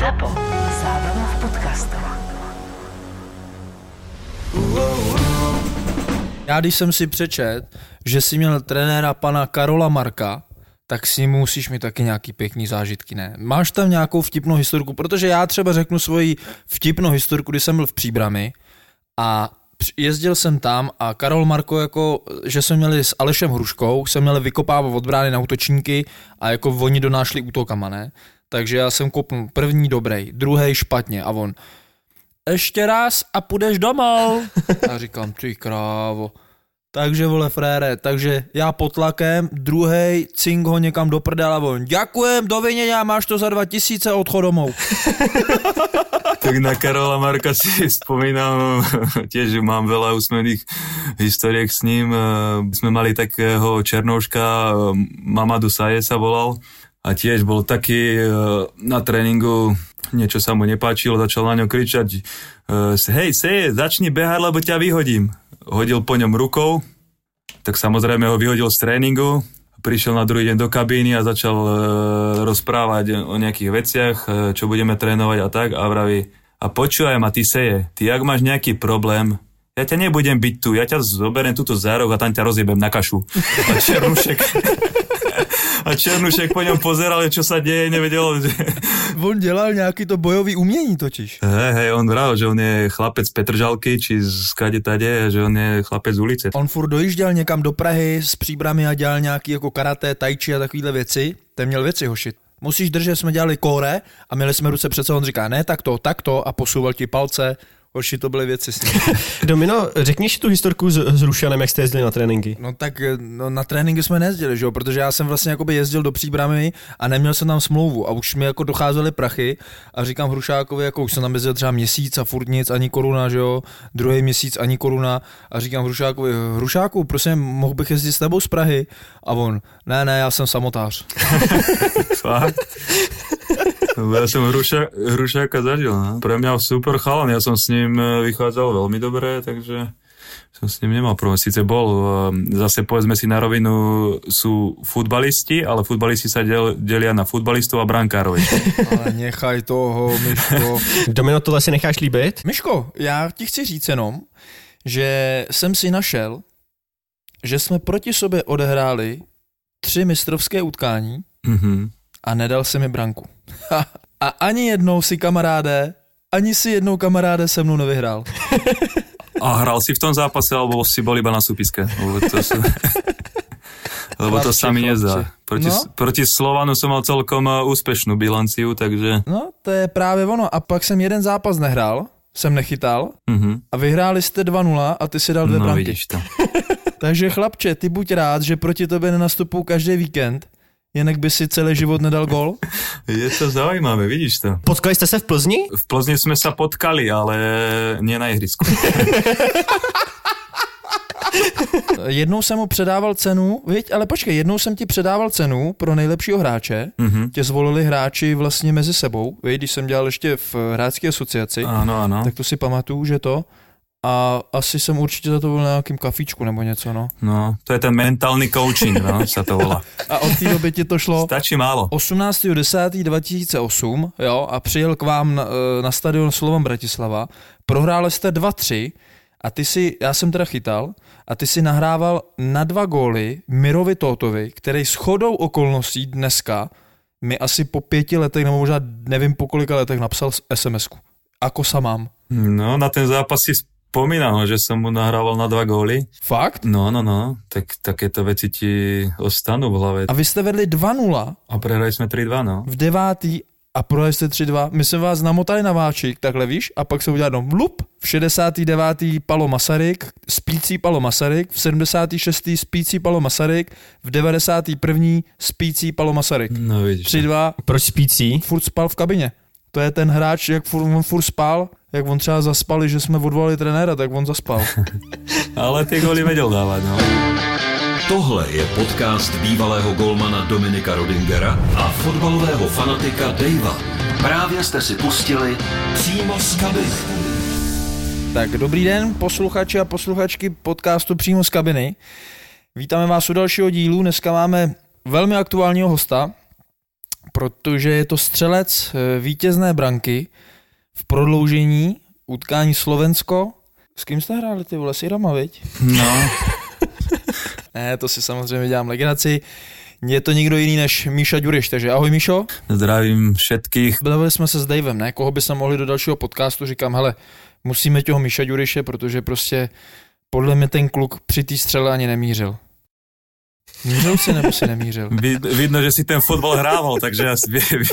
Zapo. Zábava v podcastovách. Já když jsem si přečet, že jsi měl trenéra pana Karola Marka, tak si musíš mít taky nějaký pěkný zážitky, ne? Máš tam nějakou vtipnou historku? Protože já třeba řeknu svoji vtipnou historku, když jsem byl v Příbrami a jezdil jsem tam a Karol Marko, jako, že jsme měli s Alešem Hruškou, se měli vykopávat od brány na útočníky a jako oni donášli útokama, ne? Takže já jsem kopnul první dobrý, druhý špatně a on ještě raz a půjdeš domů. A říkám, ty krávo. Takže vole frére, takže já pod tlakem, druhej cink ho někam do prdela, von. Děkujem, doviněňa, máš to za 2000, odchod domů. Tak na Karola Marka si vzpomínám, že mám veľa úsměvných historiek s ním. Jsme mali takého černouška, Mama Dusaje sa volal. A tiež bol taký na tréningu, niečo sa mu nepáčilo, začal na ňo kričať, hej, Seje, začni behať, lebo ťa vyhodím. Hodil po ňom rukou, tak samozrejme ho vyhodil z tréningu, prišiel na druhý deň do kabíny a začal rozprávať o nejakých veciach, čo budeme trénovať a tak, a vraví, a počúvaj ma, ty Seje, ty ak máš nejaký problém, ja ťa nebudem byť tu, ja ťa zoberiem túto za roh a tam ťa rozjebem na kašu. A černušek... A Černušek po něm pozeral, čo sa děje, nevěděl. Že... On dělal nějaký to bojový umění totiž. Hej, on vrál, že on je chlapec z Petržalky, či z kade tade, že on je chlapec z ulice. On furt dojížděl někam do Prahy s Příbrami a dělal nějaký jako karate, tajči a takovýhle věci. Ten měl věci hošit. Musíš držet, jsme dělali kóre a měli jsme ruce přece, on říká ne, takto a posouval ti palce. Hoši, to byly věci s ním. Domino, řekniš tu historku s Rušanem, jak jste jezdili na tréninky? No tak no, na tréninky jsme nejezdili, že jo, protože já jsem vlastně jezdil do Příbramy a neměl jsem tam smlouvu a už mi jako docházely prachy a říkám Hrušákovi, jako už jsem tam jezdil třeba měsíc a furt nic, ani koruna, že jo, druhý měsíc ani koruna a říkám Hrušákovi, Hrušáku, prosím, mohl bych jezdit s tebou z Prahy? A on, ne, já jsem samotář. Ja som Hrušáka zažil. Ne? Pre mňa super chalan, ja som s ním vychádzal veľmi dobre, takže som s ním nemal problém. Sice bol, zase povedzme si na rovinu, sú futbalisti, ale futbalisti sa delia na futbalistov a brankárov. Ale nechaj toho, Myško. Domino, tohle si necháš líbit? Myško, já ti chci říct jenom, že jsem si našel, že jsme proti sobě odehráli 3 mistrovské utkání, mm-hmm. A nedal si mi branku. A ani jednou kamaráde se mnou nevyhrál. A hrál si v tom zápase, alebo si bol iba na súpiske? Lebo to sa mi nezdá. Proti Slovanu som mal celkom úspešnú bilanciu, takže... No, to je právě ono. A pak jsem jeden zápas nehrál, jsem nechytal, mm-hmm. A vyhráli jste 2-0 a ty si dal 2 branky. No, vidíš to. Takže chlapče, ty buď rád, že proti tobě nenastupují každý víkend, jinak by si celý život nedal gól. Je to zajímavé, vidíš to. Potkali jste se v Plzni? V Plzni jsme se potkali, ale nie na ihrisku. Jednou jsem mu předával cenu, jednou jsem ti předával cenu pro nejlepšího hráče, mm-hmm. Tě zvolili hráči vlastně mezi sebou, když jsem dělal ještě v hráčské asociaci, ano. Tak to si pamatuju, že to... A asi jsem určitě za to byl na nějakým kafíčku nebo něco, no. No, to je ten mentální coaching, no, se to volá. A od té doby ti to šlo... Stačí málo. 18.10.2008, jo, a přijel k vám na stadion Slovan Bratislava, prohráli jste 2-3 a já jsem teda chytal, a ty si nahrával na 2 góly Mirovi Tótovi, který shodou okolností dneska mi asi po 5 letech, nebo možná nevím po kolika letech, napsal SMS-ku. Ako sa mám. No, na ten zápas si spomínal, že som mu nahrával na 2 góly. Fakt? No. Tak takéto veci ti ostanú v hlave. A vy ste vedli 2-0. A prehrali sme 3-2, no. V 9. a prohrali ste 3-2. My sme vás namotali na váčik, takhle víš, a pak se udělal vlup. V 69. spící Palo Masaryk, v 76. spící Palo Masaryk, v 91. spící Palo Masaryk. No vidíš. 3-2. Proč spící? Furt spal v kabině. To je ten hráč, jak on furt spal, jak on třeba zaspal, že jsme odvolali trenéra, tak on zaspal. Ale ty goly věděl dávat, no. Tohle je podcast bývalého golmana Dominika Rodingera a fotbalového fanatika Davea. Právě jste si pustili Přímo z kabiny. Tak dobrý den, posluchači a posluchačky podcastu Přímo z kabiny. Vítáme vás u dalšího dílu. Dneska máme velmi aktuálního hosta, protože je to střelec vítězné branky v prodloužení utkání Slovensko. S kým jste hráli, ty vole, s Irama, viď? No. Ne, to si samozřejmě dělám legraci. Je to nikdo jiný než Míša Ďuriš, takže ahoj Míšo. Zdravím všetkých. Bavili jsme se s Davem, ne? Koho by se mohli do dalšího podcastu, říkám, hele, musíme těho Míša Ďuriše, protože prostě podle mě ten kluk při té střele ani nemířil. Mířil si, nebo si nemířil? Vidno, že si ten fotbal hrával, takže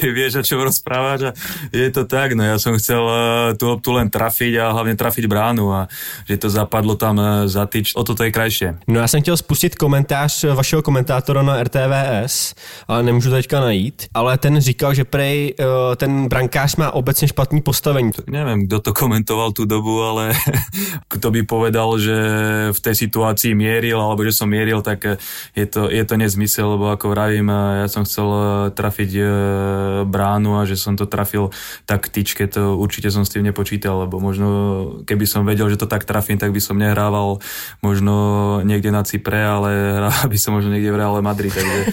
vieš, o čom rozprávaš a je to tak. No ja som chcel tú loptu len trafiť a hlavne trafiť bránu a že to zapadlo tam za tyč. O toto je krajšie. No ja som chtěl spustit komentář vašeho komentátora na RTVS, ale nemůžu teďka najít, ale ten říkal, že prej ten brankář má obecně špatný postavení. Neviem, kdo to komentoval tú dobu, ale kto by povedal, že v tej situácii mieril, alebo že som mieril, tak je to nezmysel, lebo ako vravím, ja som chcel trafiť bránu a že som to trafil taktičke, to určite som s tým nepočítal, lebo možno keby som vedel, že to tak trafím, tak by som nehrával možno niekde na Cypre, ale hrával by som možno niekde v Reále Madrid. Takže...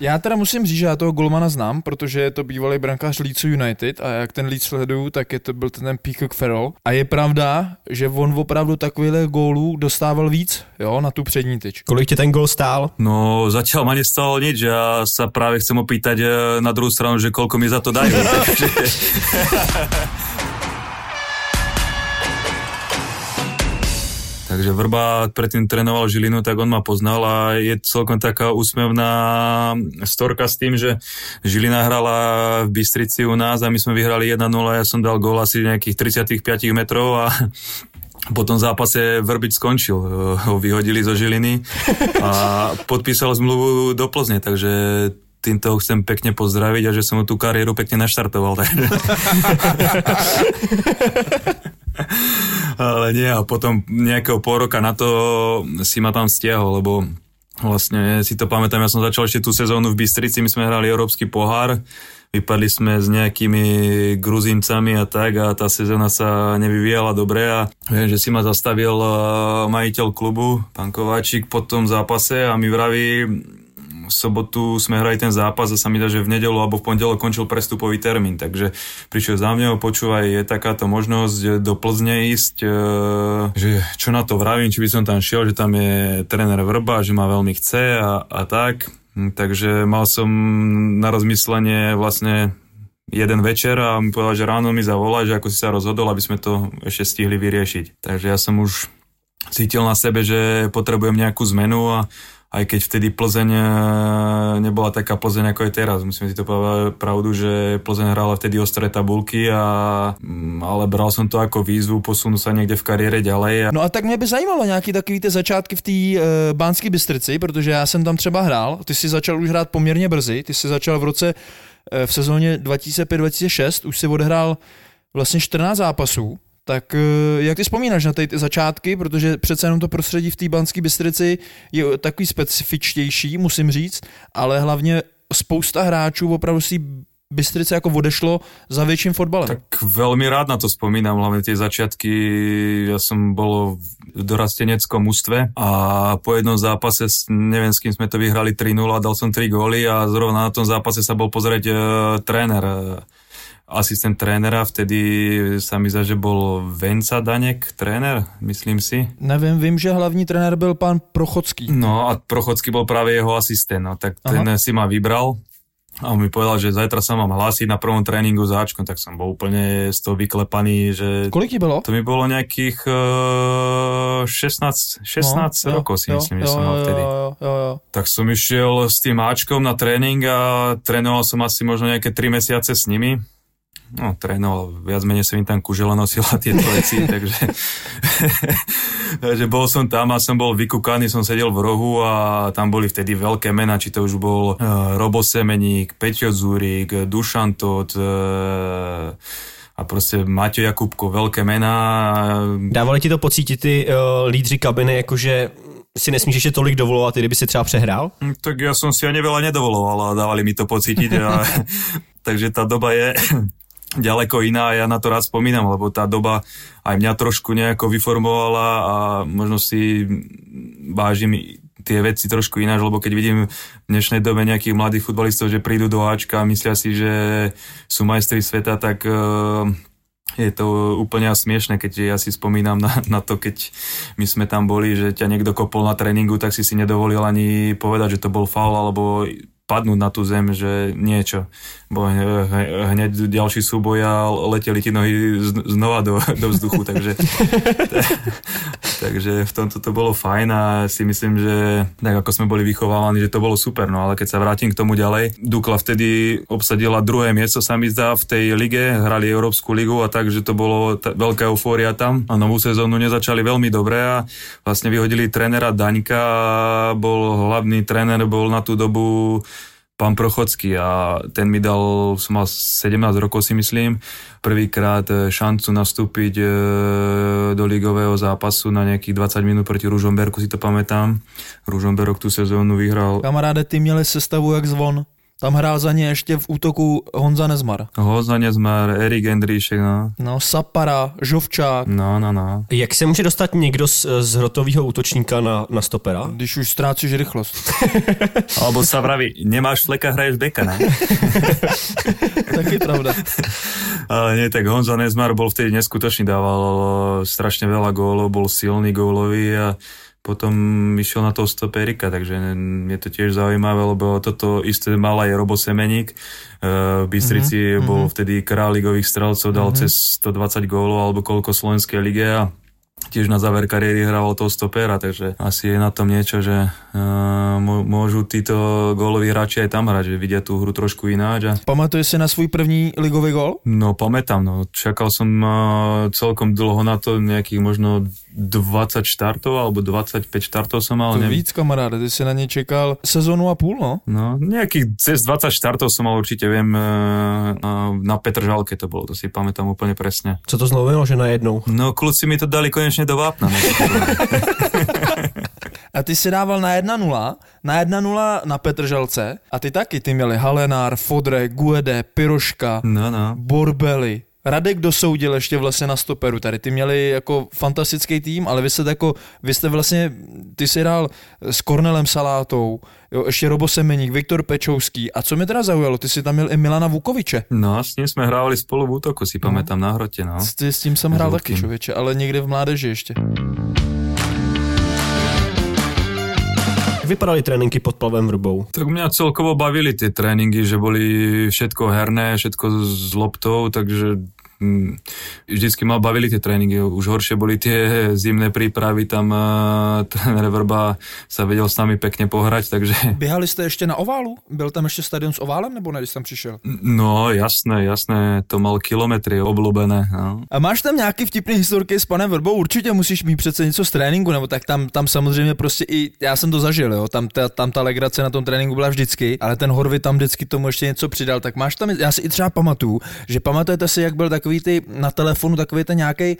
Já teda musím říct, že já toho golmana znám, protože je to bývalý brankář Leeds United a jak ten Leeds sleduju, tak je to byl ten píkok Ferol. A je pravda, že on opravdu takovýhle gólů dostával víc, jo, na tu přední tyč. Kolik tě ten gól stál? No, zatiaľ ma nestalo nič. Ja sa práve chcem opýtať na druhú stranu, že koľko mi za to dajú. Takže... Takže Vrba predtým trénoval Žilinu, tak on ma poznal a je celkom taká úsmevná storka s tým, že Žilina hrala v Bystrici u nás a my sme vyhrali 1-0 a ja som dal gól asi nejakých 35 metrov a... Po tom zápase Vrbič skončil, ho vyhodili zo Žiliny a podpísal zmluvu do Plzne, takže týmto ho chcem pekne pozdraviť a že som mu tú kariéru pekne naštartoval. Takže... Ale nie, a potom nejakého pol roka na to si ma tam stiahol, lebo vlastne si to pamätám, ja som začal ešte tú sezónu v Bystrici, my sme hrali Európsky pohár, vypadli sme s nejakými Gruzincami a tak a tá sezóna sa nevyvíjala dobre a viem, že si ma zastavil majiteľ klubu, pán Kovačík, po tom zápase a mi vraví, v sobotu sme hrali ten zápas a sa mi dá, že v nedelu alebo v pondelok končil prestupový termín, takže prišiel za mňa, počúvaj, je takáto možnosť do Plzne ísť, že čo na to vravím, či by som tam šiel, že tam je trenér Vrba, že ma veľmi chce a tak... Takže mal som na rozmyslenie vlastne jeden večer a mi povedal, že ráno mi zavolá, že ako si sa rozhodol, aby sme to ešte stihli vyriešiť. Takže ja som už cítil na sebe, že potrebujem nejakú zmenu a aj keď vtedy Plzeň nebola taká Plzeň, ako je teraz. Musím si to povedať pravdu, že Plzeň hrála vtedy ostré tabulky, ale bral som to ako výzvu, posunul sa niekde v kariére ďalej. No a tak mě by zajímalo nějaký takový ty začátky v té Banské Bystrici, protože já jsem tam třeba hrál, ty si začal už hrát poměrně brzy, ty si začal v sezóně 2005-2006, už si odehrál vlastně 14 zápasů. Tak jak ty vzpomínáš na ty začátky, protože přece jenom to prostředí v té Banské Bystrici je takový specifičtější, musím říct, ale hlavně spousta hráčů opravdu si Bystrice jako odešlo za větším fotbalem. Tak veľmi rád na to spomínam, hlavne tie začiatky, ja som bol v dorasteneckom ústve a po jednom zápase, neviem s kým sme to vyhrali 3-0 a dal som 3 góly a zrovna na tom zápase sa bol pozrieť tréner, asistent trénera, vtedy sa mi zdá, že bol Venca Daniek, tréner, myslím si. Neviem, vím, že hlavní tréner byl pán Prochocký. No a Prochocký bol práve jeho asistent, no, tak ten Aha. si ma vybral a on mi povedal, že zajtra sa mám hlásiť na prvom tréningu za Ačkom, tak som bol úplne z toho vyklepaný, že... Kolik ti bolo? To mi bolo nejakých 16 rokov si myslím, že som mal vtedy. Jo. Tak som išiel s tým Ačkom na tréning a trénoval som asi možno nejaké 3 mesiace s nimi. no, trénoval, viac menej som im tam kužela nosila tieto veci, takže bol som tam a som bol vykúkaný, som sedel v rohu a tam boli vtedy veľké mená, či to už bol Robo Semeník, Peťo Zúrik, Dušan Tóth, a prostě Maťo Jakubko, velké jména. Dávali ti to pocítit ty lídři kabiny, jakože si nesmíš ještě tolik dovolovat, i kdyby si třeba přehrál? Tak já jsem si ani veľa nedovoloval a dávali mi to pocítit. Takže ta doba je ďaleko jiná a já na to rád vzpomínám, lebo ta doba aj mňa trošku nejako vyformovala a možno si vážím tie veci trošku ináč, lebo keď vidím v dnešnej dobe nejakých mladých futbalistov, že prídu do Ačka a myslia si, že sú majstri sveta, tak je to úplne smiešné, keď ja si spomínam na to, keď my sme tam boli, že ťa niekto kopol na tréningu, tak si nedovolil ani povedať, že to bol faul, alebo padnúť na tú zem, že niečo. Bo hneď ďalší súboj a leteli ti nohy znova do vzduchu, takže takže v tomto to bolo fajn a si myslím, že tak ako sme boli vychovávaní, že to bolo super, no ale keď sa vrátim k tomu ďalej, Dukla vtedy obsadila druhé miesto, sa mi zdá, v tej lige, hrali Európsku ligu a takže to bolo veľká eufória tam a novú sezónu nezačali veľmi dobre a vlastne vyhodili trénera Daňka a bol hlavný tréner, bol na tú dobu pan Prochocký a ten mi dal, som mal 17 rokov si myslím, prvýkrát šancu nastúpiť do ligového zápasu na nejakých 20 minút proti Ružomberku, si to pamätám. Ružomberok tú sezónu vyhral. Kamaráde, ty měli sestavu jak zvon. Tam hrál za ně ještě v útoku Honza Nezmar. Honza Nezmar, Erik Endríšek, no. No, Sapara, Žovčák. No. Jak se může dostat někdo z hrotového útočníka na stopera? Když už ztrácíš rychlost. Alebo sa praví, nemáš fleka, hraješ beka, ne? Taky pravda. Ale nie, tak Honza Nezmar bol vtedy neskutočný, dával strašne veľa gólov, bol silný gólový a potom išiel na toho stoperika, takže je to tiež zaujímavé, lebo toto isté mal aj Robo Semeník. V Bystrici bol vtedy král ligových strelcov, dal cez 120 gólov alebo koľko slovenskej lige a tiež na záver kariéry hrával toho stopera, takže asi je na tom niečo, že môžu títo góloví hráči aj tam hrať, že vidia tú hru trošku ináč. A... Pamatuješ si na svůj první ligový gól? No, pamätám, no. Čakal som celkom dlho na to, nejakých možno 20 štartov, alebo 25 štartov som mal. To víc, kamaráde, ty si na ne čekal sezónu a půl, no? No, nejakých cez 20 štartov som mal určite, viem, na Petržalke to bolo, to si pamätám úplne presne. Co to znamenalo, že najednou? No, kluci mi to dali konečne do vápna. A ty si dával na 1-0, na Petržalce a ty taky, ty měli Halenár, Fodre, Guede, Piroška, Borbeli. Radek dosoudil ještě vlastně na stoperu tady. Ty měli jako fantastický tým, ale vy jste vlastně, ty si dal s Kornelem Salátou, jo, ještě Robo Semeník, Viktor Pečovský. A co mě teda zaujalo, ty si tam měl i Milana Vukoviče. No, s ním jsme hrávali spolu v útoku, si pamätám, na Hrotě, no. Ty s tím jsem hrál taky, člověče, ale někde v mládeži ještě. Jak vypadaly tréninky pod Pavlem Vrbou? Tak mě celkovo bavili ty tréninky, že boli všetko herné, všetko s loptou, takže vždycky ma bavili tie tréningy. Už horšie boli tie zimné prípravy, tam tréner Vrba sa vedel s nami pekne pohrať, takže... Běhali ste ešte na oválu? Byl tam ešte stadion s oválem, nebo ne, když tam přišel? No, jasné, to mal kilometry oblobené. No. A máš tam nějaký vtipný historky s panem Vrbou? Určitě musíš mít přece něco z tréninku, nebo tak tam samozřejmě prostě i... Já jsem to zažil, jo, tam ta legrace na tom tréninku byla vždycky, ale ten Horvy tam vždycky tomu ještě něco přidal, tak máš tam... Já si i třeba pamatuju, že pamatujete si, jak byl takový ty na telefonu, takový ten nějaký,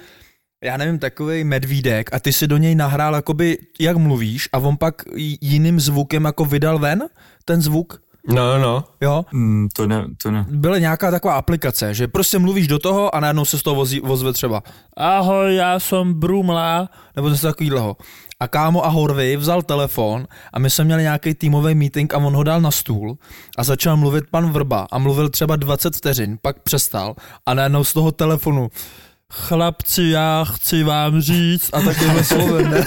já nevím, takový medvídek a ty si do něj nahrál jakoby, jak mluvíš a on pak jiným zvukem jako vydal ven ten zvuk. No. Jo? To ne. Byla nějaká taková aplikace, že prostě mluvíš do toho a najednou se z toho vozve třeba ahoj, já jsem Brumla, nebo něco takovýhleho. A kámo a Horvy vzal telefon a my jsme měli nějaký týmový meeting a on ho dal na stůl a začal mluvit pan Vrba a mluvil třeba 20 vteřin, pak přestal a najednou z toho telefonu chlapci, já chci vám říct a takovýhle slovem, ne?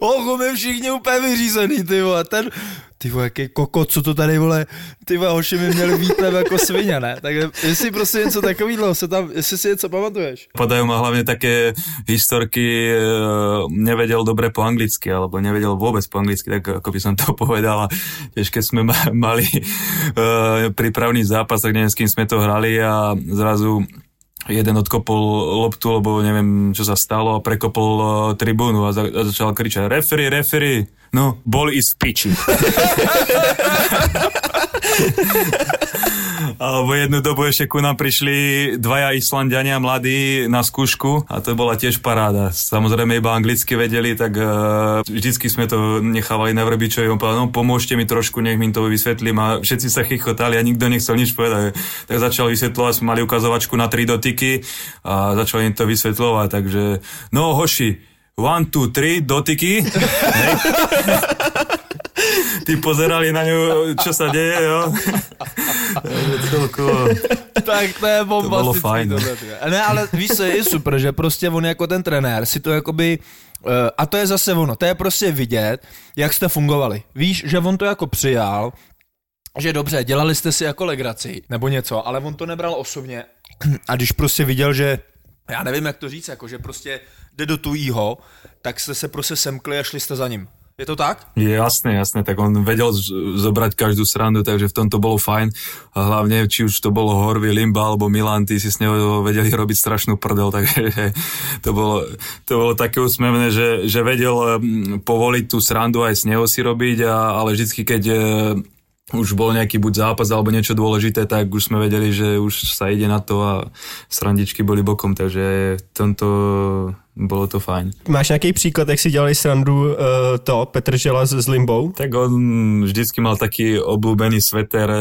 Hochu, my všichni úplně vyřízený, ty vole, ten... Ty vole, jaký kokot, co to tady, vole, ty vole, hoši mi měli výtlev jako svině, ne? Tak jestli prostě něco takovýhle se tam, jestli si něco pamatuješ. Padajú ma hlavne také historky, nevedel dobre po anglicky, alebo nevedel vôbec po anglicky, tak ako by som to povedal. Tiež keď sme mali prípravný zápas, tak neviem, s kým sme to hrali a zrazu... Jeden odkopol loptu, lebo neviem, čo sa stalo, a prekopol tribúnu a začal kričať referee, no, ball is v piči. Alebo jednu dobu ešte ku nám prišli dvaja Islandiania mladí na skúšku a to bola tiež paráda. Samozrejme iba anglicky vedeli, tak vždycky sme to nechávali na Vrbičovi. On povedal, no pomôžte mi trošku, nech mi to vysvetlím, a všetci sa chichotali a nikto nechcel nič povedať. Tak začal vysvetľovať, sme mali ukazovačku na 3 dotyky a začal im to vysvetľovať, takže no hoši, 1, 2, 3 dotyky. Ty pozerali na ňu, čo sa deje, jo? Tak to je bombastický. Ne, ale víš co, je super, že prostě on jako ten trenér si to jakoby... A to je zase ono, to je prostě vidět, jak jste fungovali. Víš, že on to jako přijal, že dobře, dělali jste si jako legraci nebo něco, ale on to nebral osobně. A když prostě viděl, že... Já nevím, jak to říct, jako že prostě jde do tujího, tak jste se prostě semkli a šli jste za ním. Je to tak? Jasné, tak on vedel zobrať každú srandu, takže v tom to bolo fajn. A hlavne, či už to bolo Horvy, Limba alebo Milan, tí si s neho vedeli robiť strašnú prdel, takže to bolo také úsmevné, že vedel povoliť tú srandu aj s neho si robiť, ale vždycky, keď už bol nejaký buď zápas alebo niečo dôležité, tak už sme vedeli, že už sa ide na to a srandičky boli bokom, takže v tomto... Bylo to fajn. Máš nějaký příklad, jak si dělali srandu Petržela s Limbou? Tak on vždycky mal taký oblúbený sveter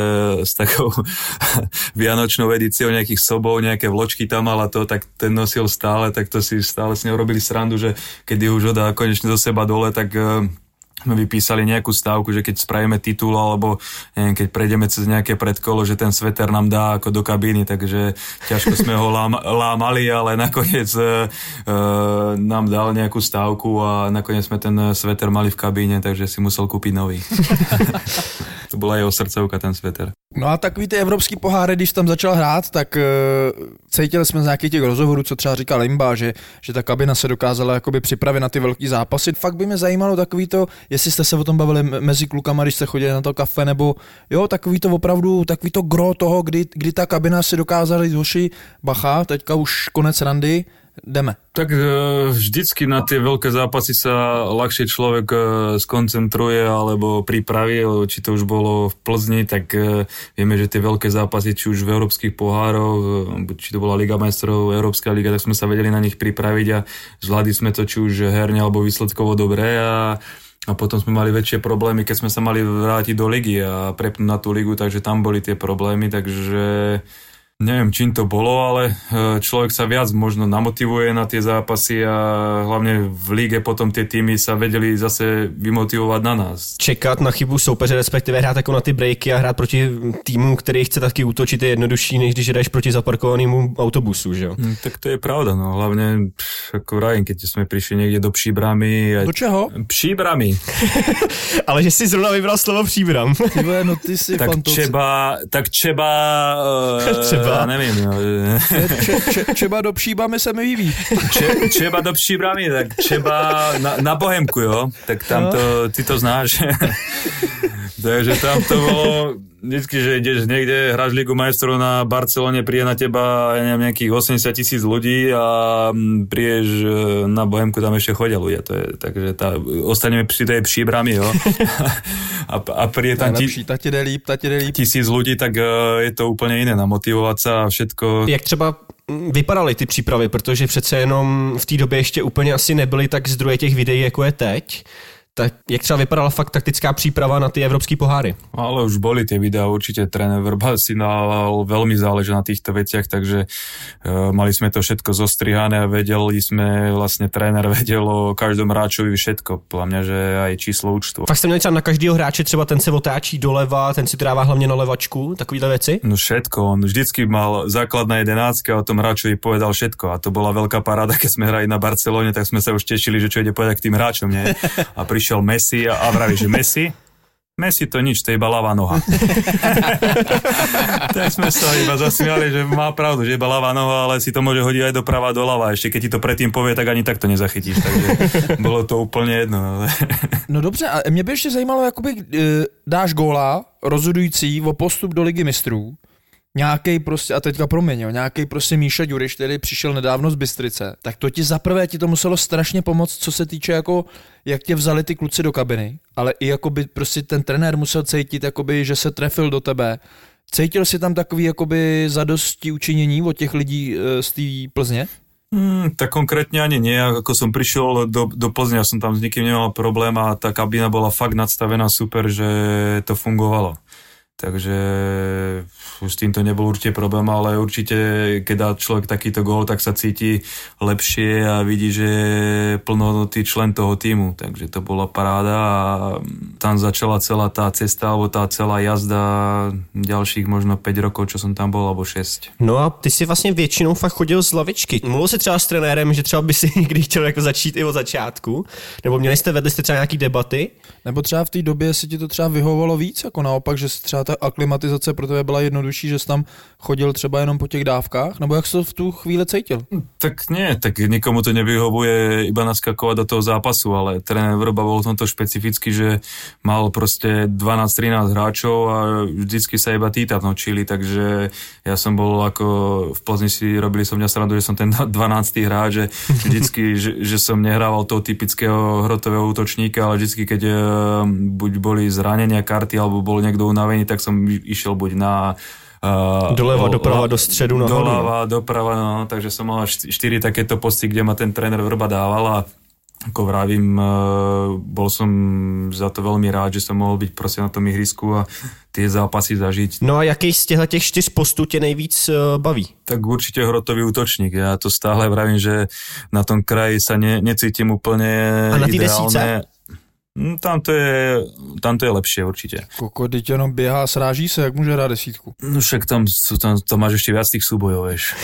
s takou vianočnou edíciou nějakých sobou, nějaké vločky tam mal a to, tak ten nosil stále, tak to si stále s ním robili srandu, že kedy už ho dá konečne do seba dole, tak... My vypísali nejakú stávku, že keď spravíme titul alebo neviem, keď prejdeme cez nejaké predkolo, že ten sveter nám dá ako do kabíny, takže ťažko sme ho lámali, ale nakoniec nám dal nejakú stávku a nakoniec sme ten sveter mali v kabíne, takže si musel kúpiť nový. To bola jeho srdcovka, ten sveter. No a takový ty evropský poháry, když tam začal hrát, tak cítili jsme z nějakých těch rozhovorů, co třeba říkal Limba, že ta kabina se dokázala jakoby připravit na ty velký zápasy. Fakt by mě zajímalo takový to, jestli jste se o tom bavili mezi klukama, když jste chodili na to kafe, nebo jo, takový to opravdu, takový to gro toho, kdy ta kabina se dokázala říct, hoši, bacha, teďka už konec randy, jdeme. Tak vždycky na tie veľké zápasy sa ľahšie človek skoncentruje alebo pripraví, či to už bolo v Plzni, tak vieme, že tie veľké zápasy, či už v európskych pohároch, či to bola Liga majstrov, Európska liga, tak sme sa vedeli na nich pripraviť a zvládli sme to či už herne alebo výsledkovo dobré a potom sme mali väčšie problémy, keď sme sa mali vrátiť do ligy a prepnúť na tú ligu, takže tam boli tie problémy, takže... Neviem, čím to bolo, ale človek sa viac možno namotivuje na tie zápasy a hlavne v líge potom tie týmy sa vedeli zase vymotivovať na nás. Čekat na chybu soupeře, respektive hrát jako na ty breaky a hrát proti týmu, který chce taky útočit, je jednodušší, než když jdeš proti zaparkovanému autobusu, že jo? Tak to je pravda, no. Hlavne, ako vrajím, keď sme prišli niekde do Příbramy. Do čeho? Příbramy. Ale že si zrovna vybral slovo Příbram. Tyve, no ty si fantoci. Tak třeba já nevím, jo. Třeba do Příbramy se mi líbí. Třeba do Příbramy, tak třeba na Bohemku, jo. Tak tam to, ty to znáš. Takže tam to bylo vždycky, že jdeš někde, hráš Ligu majstrov na Barceloně, přijde na teba nějakých 80 000 lidí a přijdeš na Bohemku, tam ještě chodí lidé. Takže ostaneme při té Příbramy, jo. A přijde tam ta ti jde líp. 1000 lidí, tak je to úplně jiné namotivovat se a všetko. Jak třeba vypadaly ty přípravy, protože přece jenom v té době ještě úplně asi nebyly tak zdroje těch videí, jako je teď. Tak jak třeba vypadala fakt taktická příprava na ty evropské poháry? Ale už boli tie videá, určite tréner Vrba si dal, veľmi záleží na týchto veciach, takže mali sme to všetko zostrihané a vedeli sme, vlastne tréner vedel o každom hráčovi všetko, podľa mňa, že aj číslo účtu. Fakt ste mali na každého hráče, třeba ten se otáčí doleva, ten si dává hlavne na levačku, takovýhle veci? No všetko, on vždycky mal základná jedenáctka a o tom hráčovi povedal všetko a to bola veľká paráda, keď sme hrali na Barcelone, tak sme sa už tešili, že čo ide povedať k tým hráčom, nie? A šel Messi a vraví, že Messi to nič, to je iba ľavá noha. Tak sme sa iba zasmiali, že má pravdu, že je iba ľavá noha, ale si to môže hodiť aj doprava a doľava. Ešte keď ti to predtým povie, tak ani tak to nezachytíš. Takže bolo to úplne jedno. No dobře, a mě by ještě zajímalo, jakoby dáš góla rozhodující o postup do Ligy mistrů. Nějakej prostě, a teďka proměnil, nějakej prostě Míša Ďuriš, který přišel nedávno z Bystrice, tak to ti zaprvé ti to muselo strašně pomoct, co se týče jako, jak tě vzali ty kluci do kabiny, ale i jakoby prostě ten trenér musel cítit, jakoby, že se trefil do tebe. Cítil jsi tam takový jakoby zadosti učinění od těch lidí z té Plzně? Tak konkrétne ani nie, ako som prišiel do Plzňa, som tam s nikým nemal problém a tá kabina bola fakt nadstavená super, že to fungovalo. Takže už s týmto nebol určite problém, ale určite, keď dá človek takýto gól, tak sa cíti lepšie a vidí, že je plnohodnotný člen toho týmu. Takže to bola paráda a tam začala celá tá cesta, alebo tá celá jazda ďalších možno 5 rokov, čo som tam bol, alebo 6. No a ty si vlastne väčšinou fakt chodil z lavičky. Mluvil si třeba s trenérem, že třeba by si někdy chtěl jako začít i od začátku? Nebo vedli jste třeba nějaký debaty? Nebo třeba v té době si ti to třeba vyhovovalo víc, jako naopak, že třeba ta aklimatizace pro tebe byla jednodušší, že jsi tam chodil třeba jenom po těch dávkách? Nebo jak jsi to v tu chvíli cítil? Tak nie, tak nikomu to nevyhovuje iba naskakovať do toho zápasu, ale tréner Vrba bol v tomto špecificky, že mal proste 12-13 hráčov a vždycky sa iba týta vnočili, takže ja som bol ako v Plzni si robili som mňa srandu, že som ten 12. hráč, že vždycky, že som nehrával toho typického hrotového útočníka, ale vždycky, keď buď boli zranenia karty, alebo bol niekto unavený, tak som išiel buď na doleva, doprava, do středu nahoru. Doleva, doprava, no, takže som mal 4 takéto posty, kde ma ten tréner Vrba dával a ako vravím, bol som za to veľmi rád, že som mohol byť proste na tom ihrisku a tie zápasy zažiť. No a jaký z těchto těch 4 postů tě nejvíc baví? Tak určite hrotový útočník. Ja to stále vravím, že na tom kraji sa necítim úplne ideálne. A na tý desíce? No, tam to je lepšie určite. Koko, teď jenom běhá, sráží sa, jak môže hrať desítku? No však tam máš ešte viac tých súbojov, vieš.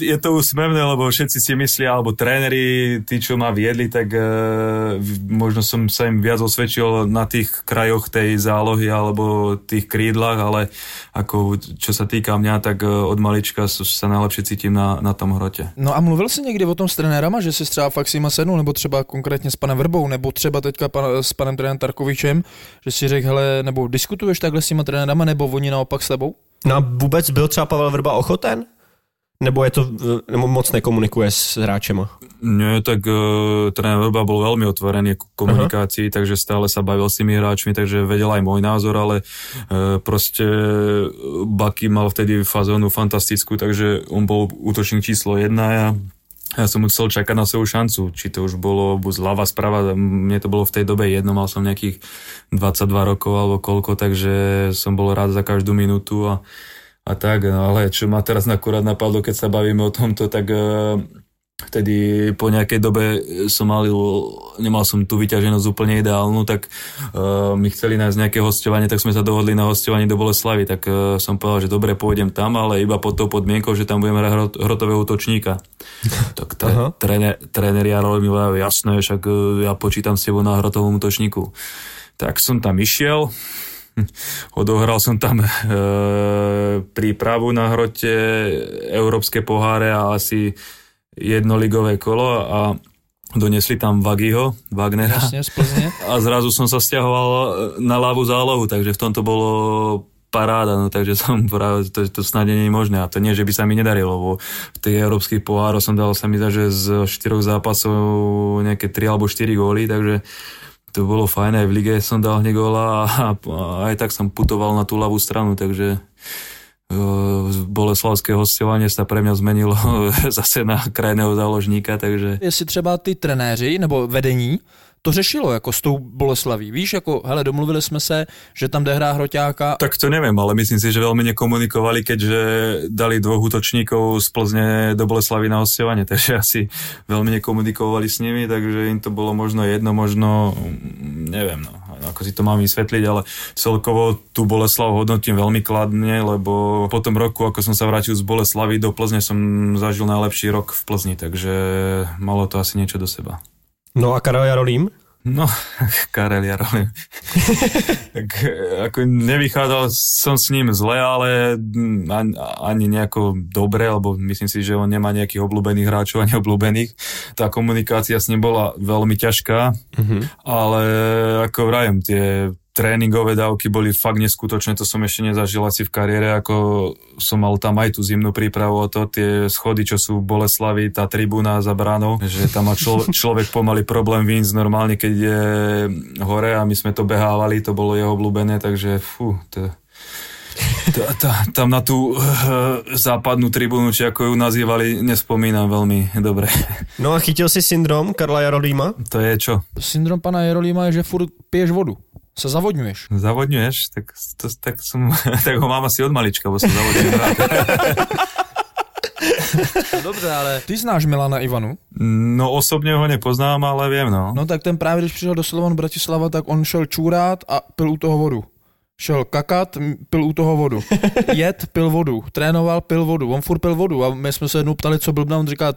je to úsmevné, lebo všetci si myslia, alebo tréneri, tí, čo ma viedli, tak možno som sa im viac osvedčil na tých krajoch tej zálohy, alebo tých krídlach, ale ako, čo sa týka mňa, tak od malička sa najlepšie cítim na tom hrote. No a mluvil si niekde o tom s trenérama, že si třeba fakt si ma sednul, nebo třeba konkrétně s panem Vrbou, nebo třeba teďka s panem trenérem Tarkovičem, že si řekl, hele, nebo diskutuješ takhle s těma trenérama, nebo oni naopak s tebou? No a vůbec byl třeba Pavel Vrba ochoten? Nebo je to, nebo moc nekomunikuje s hráčema? Nie, tak trenér Vrba bol veľmi otvorený k komunikácii, takže stále sa bavil s tými hráčmi, takže vedel aj môj názor, ale proste Baky mal vtedy fazónu fantastickú, takže on bol útočník číslo 1 a ja som musel čakať na svoju šancu, či to už bolo buď zľava, sprava, mne to bolo v tej dobe jedno, mal som nejakých 22 rokov alebo koľko, takže som bol rád za každú minútu a tak, no ale čo ma teraz akurát napadlo, keď sa bavíme o tomto, tak vtedy po nejakej dobe nemal som tú vyťaženosť úplne ideálnu, tak my chceli nájsť nejaké hosťovanie, tak sme sa dohodli na hosťovanie do Boleslavy, tak som povedal, že dobre, pôjdem tam, ale iba pod tou podmienkou, že tam budem hrať hrotového útočníka. Tak tréner Jarolím mi povedal, jasné, však ja počítam s tebou na hrotovom útočníku. Tak som tam išiel, odohral som tam prípravu na hrote, európske poháre a asi jednoligové kolo a donesli tam Wagnera a zrazu som sa stiahoval na ľavú zálohu, takže v tomto bolo paráda, no takže som práve, to snáď nie je možné a to nie, že by sa mi nedarilo, bo v tých európskych pohároch som dal sa mi zdať, že z 4 zápasov nejaké 3 alebo 4 góly, takže to bolo fajn, aj v lige som dal hneď góla a aj tak som putoval na tú ľavú stranu, takže boleslavské hostování se pro mě změnilo zase na krajného záložníka, takže... Jestli třeba ty trenéři nebo vedení to řešilo jako s tou Boleslaví. Víš, jako hele, domluvili jsme se, že tam jde hrá Hroťáka. Tak to nevím, ale myslím si, že velmi nekomunikovali, keďže dali dvoch útočníkov z Plzně do Boleslavy na hostování, takže asi velmi nekomunikovali s nimi, takže jim to bylo možno jedno, možno nevím, no. Ako si to mám vysvetliť, ale celkovo tu Boleslav hodnotím veľmi kladne, lebo po tom roku, ako som sa vrátil z Boleslavy do Plzne, som zažil najlepší rok v Plzni, takže malo to asi niečo do seba. No a Karel Jarolím? No, Karel Jarolím. Tak ako nevychádzal som s ním zle, ale ani nejako dobre, lebo myslím si, že on nemá nejakých obľúbených hráčov a neobľúbených. Tá komunikácia s ním bola veľmi ťažká, ale ako vrajem, tie tréningové dávky boli fakt neskutočné, to som ešte nezažil asi v kariére, ako som mal tam aj tú zimnú prípravu a to, tie schody, čo sú v Boleslavi, tá tribúna za bránou, že tam má človek pomaly problém výjsť normálne, keď je hore a my sme to behávali, to bolo jeho obľúbené, takže fú, tam na tú západnú tribúnu, či ako ju nazývali, nespomínam veľmi dobre. No a chytil si syndrom Karla Jarolíma? To je čo? Syndrom pana Jarolíma je, že furt piješ vodu. Se zavodňuješ. Zavodňuješ? Tak ho mám asi od malička, bo se zavodňuji. Dobře, ale ty znáš Milana Ivanu? No osobně ho nepoznám, ale vím, no. No tak ten právě, když přišel do Slovanu Bratislava, tak on šel čůrát a pil u toho vodu. Šel kakat, pil u toho vodu. Jet, pil vodu. Trénoval, pil vodu. On furt pil vodu a my jsme se jednou ptali, co blbná, on říká,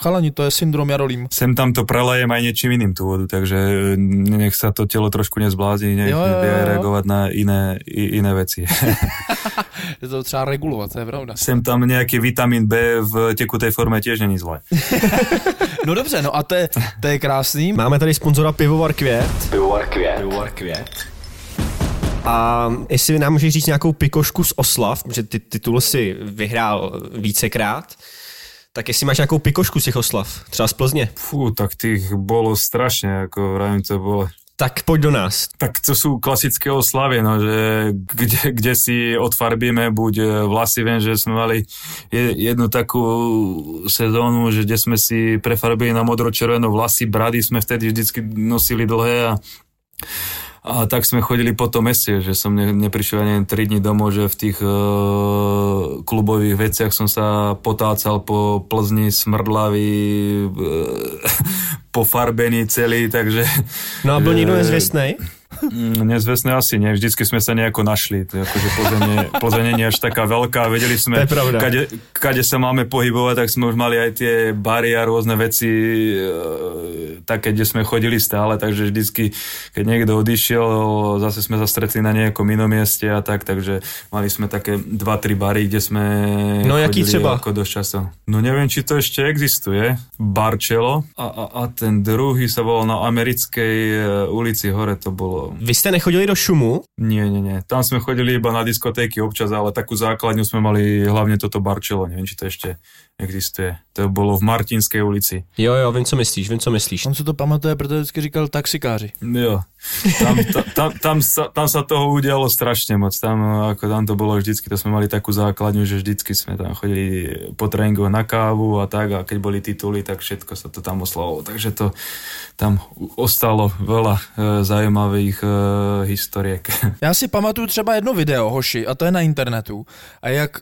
chalani, to je syndrom Jarolím. Sem tam to prelejem aj něčím jiným tu vodu, takže nech se to tělo trošku nezblázní, nech reagovat na jiné věci. Je to třeba regulovat, to je pravda. Sem tam nějaký vitamin B v těkuté formě těž není zlé. No dobře, no a to je krásný. Máme tady sponzora Pivovar Květ. A jestli nám můžeš říct nějakou pikošku z oslav, protože ty titul si vyhrál vícekrát, tak jestli máš nějakou pikošku z těch oslav, třeba z Plzně. Fú, tak těch bylo strašně, jako vravím, to bylo. Tak pojď do nás. Tak to jsou klasické oslavy, no, že kde si odfarbíme buď vlasy, vím, že jsme mali jednu takovou sezónu, že kde jsme si prefarbili na modročerveno vlasy, brady jsme vtedy vždycky nosili dlhé a tak jsme chodili po tom Messi, že jsem neprišiel ani 3 dní domů, že v těch klubových veciach som sa potácal po Plzni, smrdlavý, pofarbený celý, takže... No a byl někdo nezvěstnej? Nezvěstné asi ne, vždycky jsme se nějako našli, jakože Plzeň není až taká velká, věděli jsme, kde se máme pohybovat, tak jsme už mali aj ty bary a různé věci, také, kde jsme chodili stále, takže vždycky, keď někdo odišel, zase jsme zastretli na nějakom jinom městě a tak, takže mali jsme také 2-3 bary, kde jsme no, jaký třeba? Jako dost často. No nevím, či to ještě existuje, Barcelona a ten druhý se volal na Americké ulici hore, to bylo. Vy jste nechodili do šumu? Ne. Tam jsme chodili iba na diskotéky občas, ale takovou základňu jsme mali hlavně toto Barčelo. Nevím, či to ještě existuje. To bylo v Martinské ulici. Jo, vím, co myslíš. On se to pamatuje, protože vždycky říkal taxikáři. Jo. Tam se toho udělalo strašně moc. Tam to bylo vždycky, to jsme mali takovou základňu, že vždycky jsme tam chodili po tréninku na kávu a tak, a keď byli tituly, tak všetko se to tam oslavovalo. Takže to tam ostalo veľa zajímavých historiek. Já si pamatuju třeba jedno video, hoši, a to je na internetu. A jak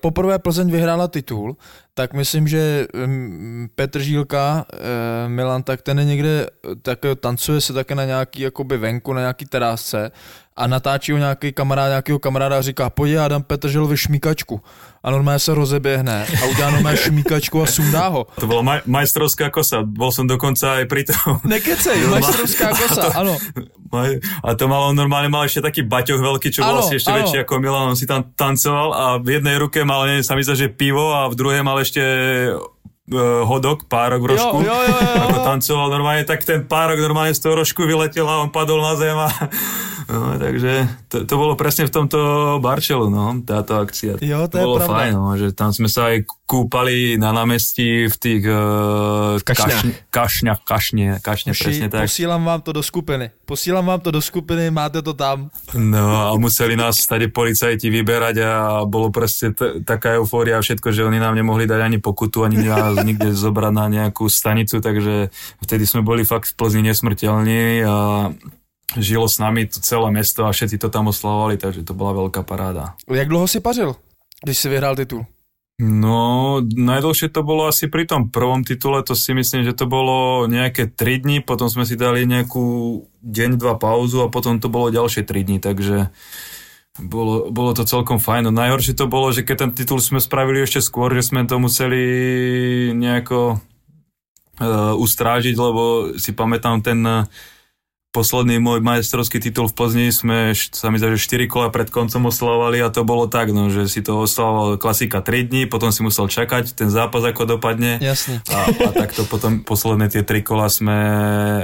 poprvé Plzeň vyhrála titul, tak myslím, že Petržalka, Milan, tak ten je někde, tak tancuje se také na nějaký jakoby venku, na nějaký terásce a natáčí ho nějakýho kamaráda a říká, pojď, já dám Petržalovi šmíkačku. A normálně se rozeběhne a udělá normálně šmíkačku a sundá ho. To byla majstrovská kosa, byl jsem dokonce i při tom. Nekecej, majstrovská kosa, a to, ano. A to malo, normálně mal ještě taky baťoch velký, čo byl asi ještě větší jako Milan, on si tam tancoval a v jedné ruce mal, nevím, sami že pivo a v druhé mal ještě hodok, párok v rožku. Jo. Ako tancoval normálně, tak ten párok normálně z toho rožku vyletěl a on padl na zem a No, takže to bolo presne v tomto Barčelu, no, táto akcia. Jo, to je bolo pravda. Fajn, no, že tam sme sa aj kúpali na námestí v tých kašňach, presne tak. Posílam vám to do skupiny, máte to tam. No, a museli nás tady policajti vyberať a bolo proste taká eufória a všetko, že oni nám nemohli dať ani pokutu, ani nás nikde zobrať na nejakú stanicu, takže vtedy sme boli fakt v Plzni nesmrteľní a žilo s nami to celé město a všetci to tam oslavovali, takže to byla velká paráda. Jak dlouho si pařil, když si vyhrál titul? No, najdlhšie to bolo asi pri tom prvom titule, to si myslím, že to bolo nejaké 3 dní, potom sme si dali nejakú deň, dva pauzu a potom to bolo ďalšie 3 dní, takže bolo to celkom fajn. Najhoršie to bolo, že keď ten titul sme spravili ešte skôr, že sme to museli nejako ustrážiť, lebo si pamätám ten posledný môj majstrovský titul v Plzni sme sa mi zdá, že 4 kola pred koncom oslavovali a to bolo tak, no, že si to oslavoval klasika 3 dní, potom si musel čakať ten zápas ako dopadne. Jasne. A takto potom posledné tie 3 kola sme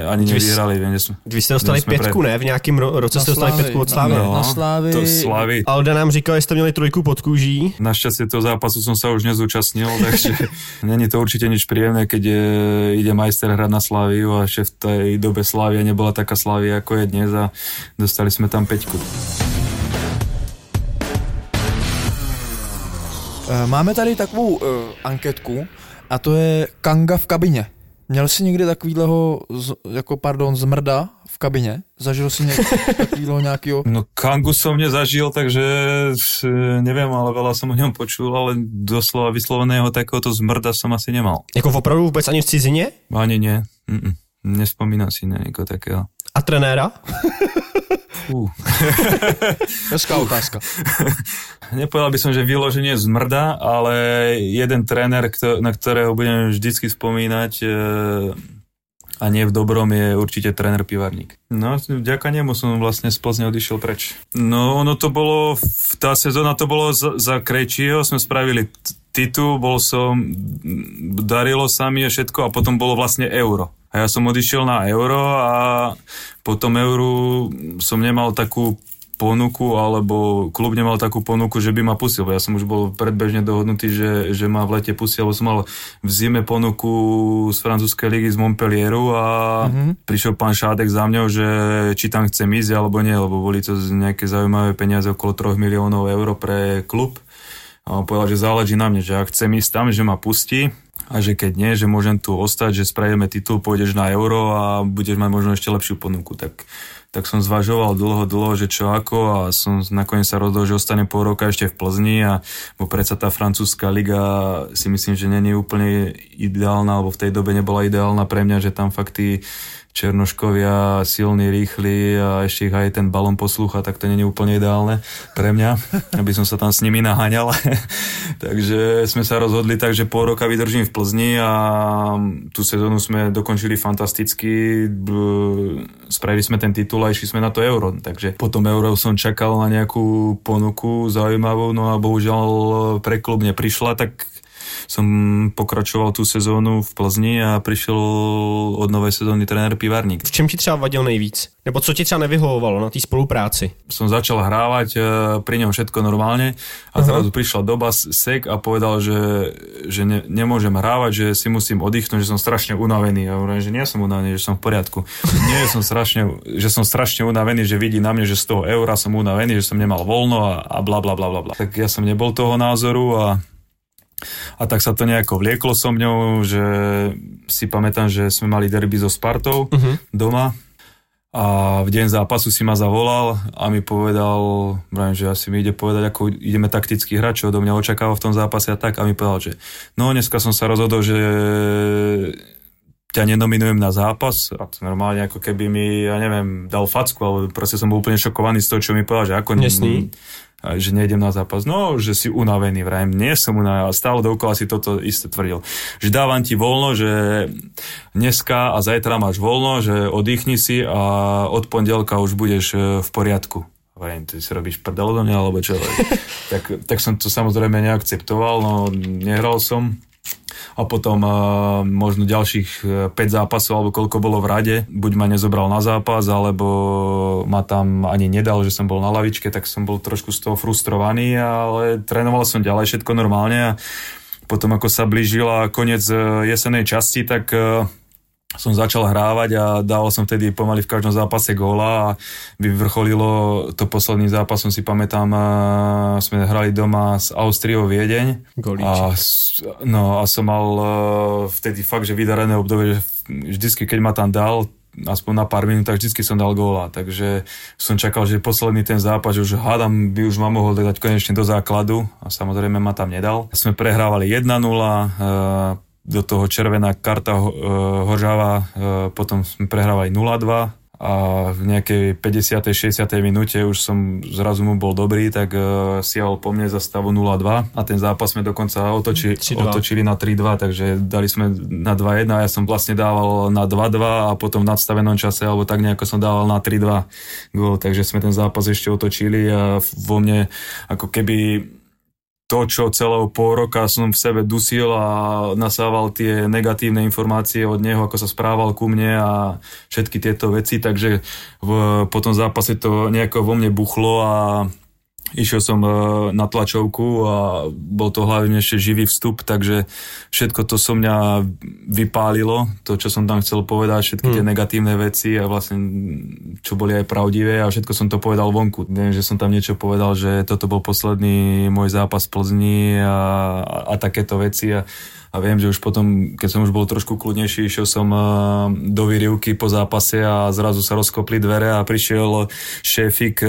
ani nevyhrali. Vy ste dostali 5, ne? V nejakým roce ste dostali 5 od Slávy. Na Slávy. Alda nám říkal, že ste měli 3 pod kůží. Našťastie toho zápasu som sa už nezúčastnil, takže není to určite nič príjemné, keď ide majster hrať na Sláviu a ešte v tej dobe Slávia nebola taká Slavy, jako je dnes a dostali jsme tam 5. Máme tady takovou anketku a to je Kanga v kabině. Měl jsi někdy takovýhleho, zmrda v kabině? Zažil jsi takovýhleho nějakýho? No Kangu jsem mě zažil, takže nevím, ale veľa jsem o něm počul, ale doslova vysloveného takového zmrda jsem asi nemal. Jako opravdu vůbec ani v cizině? Ani ne, nespomínám si na někoho takého. A trenéra? Hezká otázka. Nepovedal by som, že vyloženie zmrda, ale jeden trenér, na ktorého budem vždycky spomínať a nie v dobrom, je určite trenér Pivarník. No, vďaka nemu som vlastne z Plzne odišiel preč. No, ono to bolo, tá sezóna to bolo za Krejčího, sme spravili titul, darilo sa mi všetko a potom bolo vlastne euro. A ja som odišiel na euro a po tom euru som nemal takú ponuku, alebo klub nemal takú ponuku, že by ma pustil. Ja som už bol predbežne dohodnutý, že ma v lete pustil, lebo som mal v zime ponuku z francúzskej ligy z Montpellieru a prišiel pán Šádek za mňou, že či tam chcem ísť alebo nie, lebo boli to nejaké zaujímavé peniaze okolo 3 miliónov eur pre klub. A on povedal, že záleží na mne, že ak chcem ísť tam, že ma pustí a že keď nie, že môžem tu ostať, že spravíme titul, pôjdeš na euro a budeš mať možno ešte lepšiu ponuku. Tak som zvažoval dlho, že čo ako a som nakoniec sa rozhodol, že ostane pol roka ešte v Plzni a bo predsa tá francúzska liga si myslím, že nie je úplne ideálna, alebo v tej dobe nebola ideálna pre mňa, že tam fakt tí Černoškovia silní, rýchli a ešte ich aj ten balón poslúcha, tak to nie je úplne ideálne pre mňa, aby som sa tam s nimi naháňal. Takže sme sa rozhodli tak, že pol roka vydržím v Plzni a tú sezónu sme dokončili fantasticky, spravili sme ten titul a išli sme na to euro. Takže po tom euro som čakal na nejakú ponuku zaujímavú, no a bohužiaľ pre klub neprišla, tak som pokračoval tu sezónu v Plzni a přišel od nové sezóny trenér Pivarník. V čem ti třeba vadil nejvíc? Nebo co ti třeba nevyhovovalo na té spolupráci? Som začal hrávať, pri ňom všetko normálne a zrazu prišla doba sek a povedal, že nemôžem hrávať, že si musím oddychnúť, že som strašne unavený. Ja hovorím, že nie som unavený, že som v poriadku. Nie, že som strašne unavený, že vidí na mne, že z toho eura som unavený, že som nemal voľno a bla bla bla bla. Tak ja som nebol toho názoru a tak sa to nejako vlieklo so mňou, že si pamätám, že sme mali derby so Spartou doma a v deň zápasu si ma zavolal a mi povedal, že asi mi ide povedať, ako ideme takticky hrať, čo odo mňa očakáva v tom zápase a tak, a mi povedal, že no dneska som sa rozhodol, že ťa nenominujem na zápas a to normálne ako keby mi, ja neviem, dal facku, ale proste som bol úplne šokovaný z toho, čo mi povedal, že ako že nejdem na zápas. No, že si unavený, vrajím, nie som unavený, ale stále dookola si toto isté tvrdil. Že dávam ti voľno, že dneska a zajtra máš voľno, že oddychni si a od pondelka už budeš v poriadku. Vrajím, ty si robíš prdel do mňa, alebo čo? Tak som to samozrejme neakceptoval, no nehral som. a potom možno ďalších 5 zápasov alebo koľko bolo v rade, buď ma nezobral na zápas, alebo ma tam ani nedal, že som bol na lavičke, tak som bol trošku z toho frustrovaný, ale trénoval som ďalej všetko normálne a potom ako sa blížila koniec jesenej časti, tak som začal hrávať a dával som vtedy pomaly v každom zápase góla a vyvrcholilo to posledným zápasom, si pamätám, sme hrali doma s Austriou Viedeň. Golíček. No a som mal vtedy fakt, že vydarené obdobie, že vždycky, keď ma tam dal, aspoň na pár minút, tak vždycky som dal góla. Takže som čakal, že posledný ten zápas, že už hádam, by už ma mohol dať konečne do základu a samozrejme ma tam nedal. Sme prehrávali 1-0, do toho červená karta Horžava, potom sme prehrávali 0-2 a v nejakej 50. 60. minúte už som zrazu mu bol dobrý, tak siahol po mne za stavu 0-2 a ten zápas sme dokonca otočili na 3-2, takže dali sme na 2-1 a ja som vlastne dával na 2-2 a potom v nadstavenom čase alebo tak nejako som dával na 3-2 gól, takže sme ten zápas ešte otočili a vo mne ako keby to, čo celého pol roka som v sebe dusil a nasával tie negatívne informácie od neho, ako sa správal ku mne a všetky tieto veci, takže po tom zápase to nejako vo mne buchlo a išiel som na tlačovku a bol to hlavne ešte živý vstup, takže všetko to so mňa vypálilo, to, čo som tam chcel povedať, všetky tie negatívne veci a vlastne, čo boli aj pravdivé a všetko som to povedal vonku. Viem, že som tam niečo povedal, že toto bol posledný môj zápas v Plzni a takéto veci a viem, že už potom, keď som už bol trošku kľudnejší, išiel som do výrivky po zápase a zrazu sa rozkopli dvere a prišiel šéfik,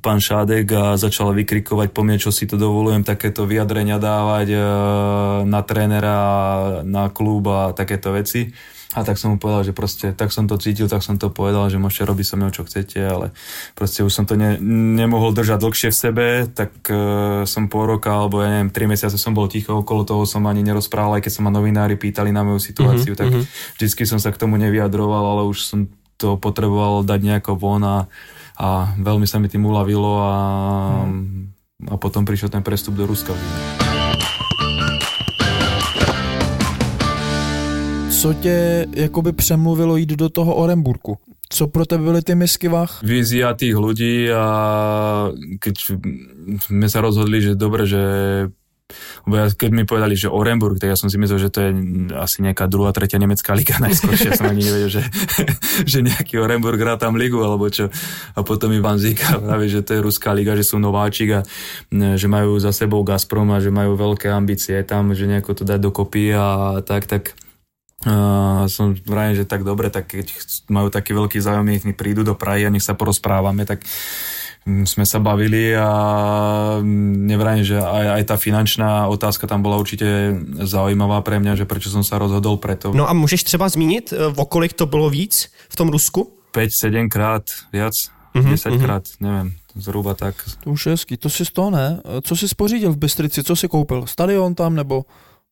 pán Šádek, a začal vykrikovať po mne, čo si to dovolujem, takéto vyjadrenia dávať na trénera, na klub a takéto veci. A tak som mu povedal, že proste tak som to cítil, tak som to povedal, že môžete robiť so mnou, čo chcete, ale proste už som to nemohol držať dlhšie v sebe, tak som pol roka, alebo ja neviem, 3 mesiace som bol ticho, okolo toho som ani nerozprával, aj keď sa ma novinári pýtali na moju situáciu, tak vždycky som sa k tomu nevyjadroval, ale už som to potreboval dať nejako von a veľmi sa mi tým uľavilo a potom prišiel ten prestup do Ruska. Co tě jakoby přemluvilo jít do toho Orenburku? Co pro tebe byly ty misky váh? Vízia tých ľudí a keď sme sa rozhodli, že dobre, že keď mi povedali, že Orenburg, tak ja som si myslel, že to je asi nejaká 2., 3. nemecká liga najskôršia. Ja som ani nevedel, že nejaký Orenburg hrá tam ligu, alebo čo. A potom mi Banzíka praví, že to je ruská liga, že sú nováčik a že majú za sebou Gazprom a že majú veľké ambície tam, že nejako to dať dokopy a tak. Som vrajím, že tak dobre, tak keď majú taký veľký záujem, nech mi prídu do Prahy a nech sa porozprávame, tak sme sa bavili a nevrajím, že aj tá finančná otázka tam bola určite zaujímavá pre mňa, že prečo som sa rozhodol preto. No a môžeš třeba zmínit, okolik to bolo víc v tom Rusku? 5-7 krát viac, 10 krát, neviem. Zhruba tak. To už je hezký, to si z toho ne? Co si spořídil v Bystrici, co si koupil? Stadion tam nebo...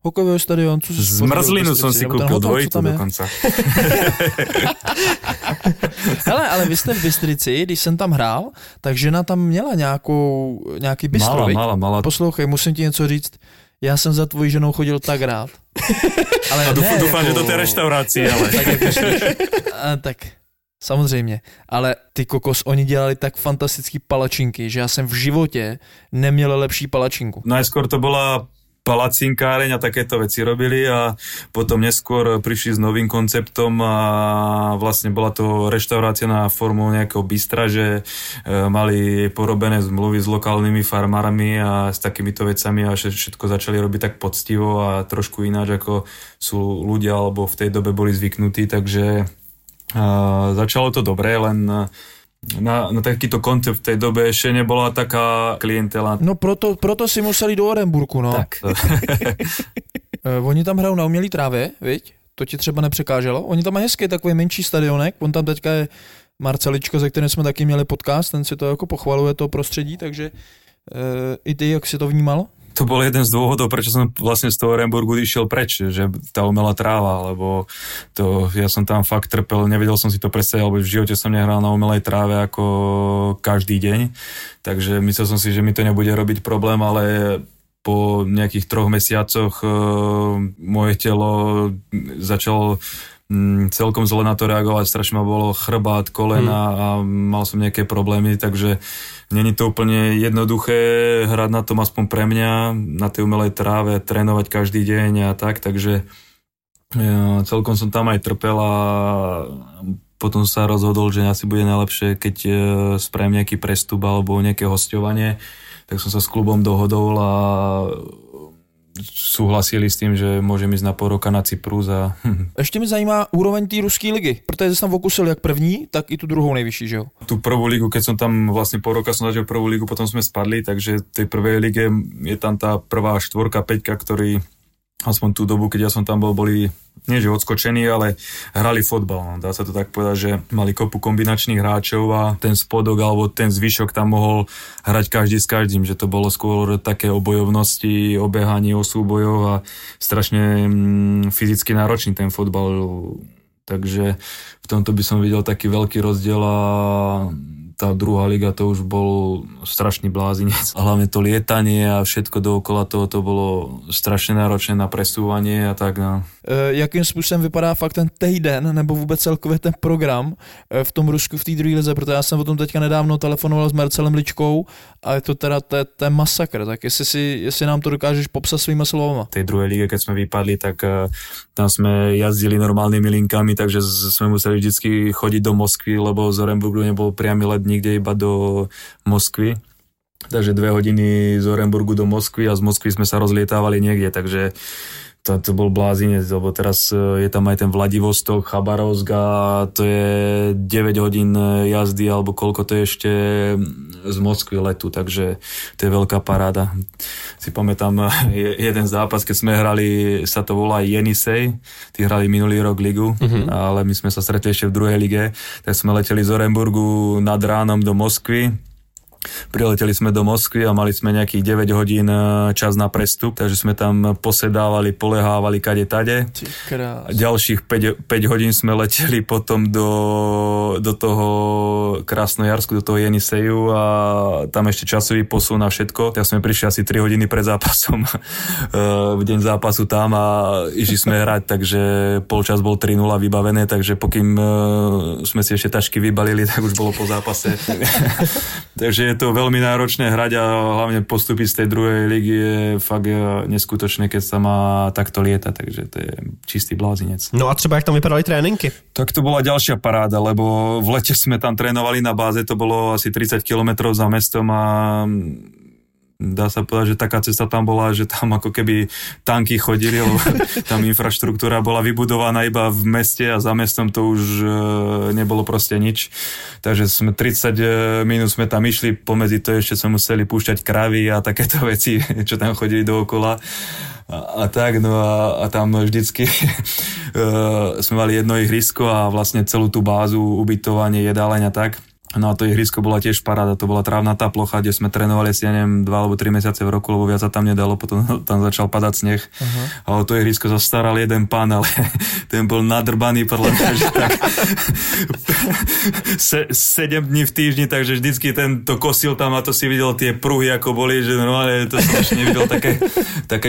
Hokejový stadion, co si zmrzlinu jsem si koupil dvojitu dokonce. Hele, ale vy jste v Bystrici, když jsem tam hrál, tak žena tam měla nějaký bistro. Mala. Poslouchej, musím ti něco říct. Já jsem za tvojí ženou chodil tak rád. Ale doufám, že to té restauraci, ale. Tak. Samozřejmě, ale ty kokos, oni dělali tak fantastický palačinky, že já jsem v životě neměl lepší palačinku. Najskôr to byla palacinkáreň a takéto veci robili a potom neskôr prišli s novým konceptom a vlastne bola to reštaurácia na formu nejakého bistra, že mali porobené zmluvy s lokálnymi farmármi a s takýmito vecami a všetko začali robiť tak poctivo a trošku ináč ako sú ľudia alebo v tej dobe boli zvyknutí, takže začalo to dobre, len na takýto koncept v tej dobe ešte nebola taká klientela. No proto si museli do Orenburku, no. Tak. Oni tam hrajou na umělý trávě, viď? To ti třeba nepřekáželo. Oni tam mají hezký takový menší stadionek, on tam teďka je Marcelička, ze kterým jsme taky měli podcast, ten si to jako pochvaluje, to prostředí, takže i ty, jak si to vnímalo? To bol jeden z dôvodov, prečo som vlastne z toho Orenburgu išiel preč, že tá umelá tráva, lebo to, ja som tam fakt trpel, nevedel som si to predstaviť, lebo v živote som nehral na umelej tráve ako každý deň, takže myslel som si, že mi to nebude robiť problém, ale po nejakých 3 mesiacoch moje telo začalo celkom zle na to reagovať, strašne ma bolo chrbát, kolena a mal som nejaké problémy, takže není to úplne jednoduché hrať na tom, aspoň pre mňa, na tej umelej tráve, trénovať každý deň a tak, takže celkom som tam aj trpel a potom sa rozhodol, že asi bude najlepšie, keď spravím nejaký prestup alebo nejaké hosťovanie, tak som sa s klubom dohodol a souhlasili s tím, že můžeme jít na půl roka na Cyprus a... Ještě mě zajímá úroveň té ruské ligy, protože jsi tam okusil jak první, tak i tu druhou nejvyšší, že jo? Tu prvou ligu, keď jsem tam vlastně půl roka jsem začal prvou ligu, potom jsme spadli, takže tej prvej lige je tam ta prvá 4, 5, který aspoň tu dobu, keď ja som tam bol, boli nie že odskočení, ale hrali fotbal. No. Dá sa to tak povedať, že mali kopu kombinačných hráčov a ten spodok alebo ten zvyšok tam mohol hrať každý s každým, že to bolo skôr také o bojovnosti, o behaní, o súbojoch a strašne fyzicky náročný ten fotbal. Takže v tomto by som videl taký veľký rozdiel a tá druhá liga to už bol strašný blázinec. Hlavne to lietanie a všetko dookola toho to bolo strašne náročné na presúvanie a tak. No. Jakým způsobem vypadá fakt ten týden nebo vůbec celkově ten program v tom Rusku v té druhé lize, protože já jsem o tom teďka nedávno telefonoval s Marcelem Ličkou a je to teda ten masakr, tak jestli nám to dokážeš popsat svýma slovama. V té druhé ligy, keď jsme vypadli, tak tam jsme jazdili normálnymi linkami, takže jsme museli vždycky chodit do Moskvy, lebo z Orenburgu nebyl priamy let nikde, iba do Moskvy. Takže 2 hodiny z Orenburgu do Moskvy a z Moskvy jsme se rozlietávali někde, takže to bol blázinec, lebo teraz je tam aj ten Vladivostok, Chabarovsk a to je 9 hodín jazdy, alebo koľko to je ešte z Moskvy letu, takže to je veľká paráda. Si pamätám jeden zápas, keď sme hrali, sa to volá Jenisej, tí hrali minulý rok ligu, ale my sme sa stretli ešte v druhej lige, tak sme leteli z Orenburgu nad ránom do Moskvy. Prileteli sme do Moskvy a mali sme nejakých 9 hodín čas na prestup, takže sme tam posedávali, polehávali kade tade. Ďalších 5 hodín sme leteli potom do toho Krasnojarsku, do toho Jeniseju a tam ešte časový posun na všetko. Tak sme prišli asi 3 hodiny pred zápasom v deň zápasu tam a išli sme hrať, takže polčas bol 3-0 vybavené, takže pokým sme si ešte tašky vybalili, tak už bolo po zápase. Takže je to veľmi náročné hrať a hlavne postupy z tej druhej ligy je fakt neskutočné, keď sa má takto lieta, takže to je čistý blázinec. No a třeba jak tam vypadali tréninky? Tak to bola ďalšia paráda, lebo v lete sme tam trénovali na báze, to bolo asi 30 kilometrov za mestom a dá sa povedať, že taká cesta tam bola, že tam ako keby tanky chodili, lebo tam infraštruktúra bola vybudovaná iba v meste a za mestom to už nebolo proste nič. Takže sme 30 minút sme tam išli, pomedzi to ešte sme museli púšťať kravy a takéto veci, čo tam chodili dookola. A tak, no a tam vždycky sme mali jedno ihrisko a vlastne celú tú bázu, ubytovanie, jedáleň a tak. No a to ihrisko bola tiež paráda, to bola trávnatá plocha, kde sme trénovali asi, ja neviem, 2 alebo 3 mesiace v roku, lebo viac sa tam nedalo, potom tam začal padať sneh. Uh-huh. A to ihrisko sa staral jeden pán, ale ten bol nadrbaný, podľa mňa, že tak 7 dní v týždni, takže vždycky ten to kosil tam a to si videl tie pruhy, ako boli, že normálne to som ešte nevidel také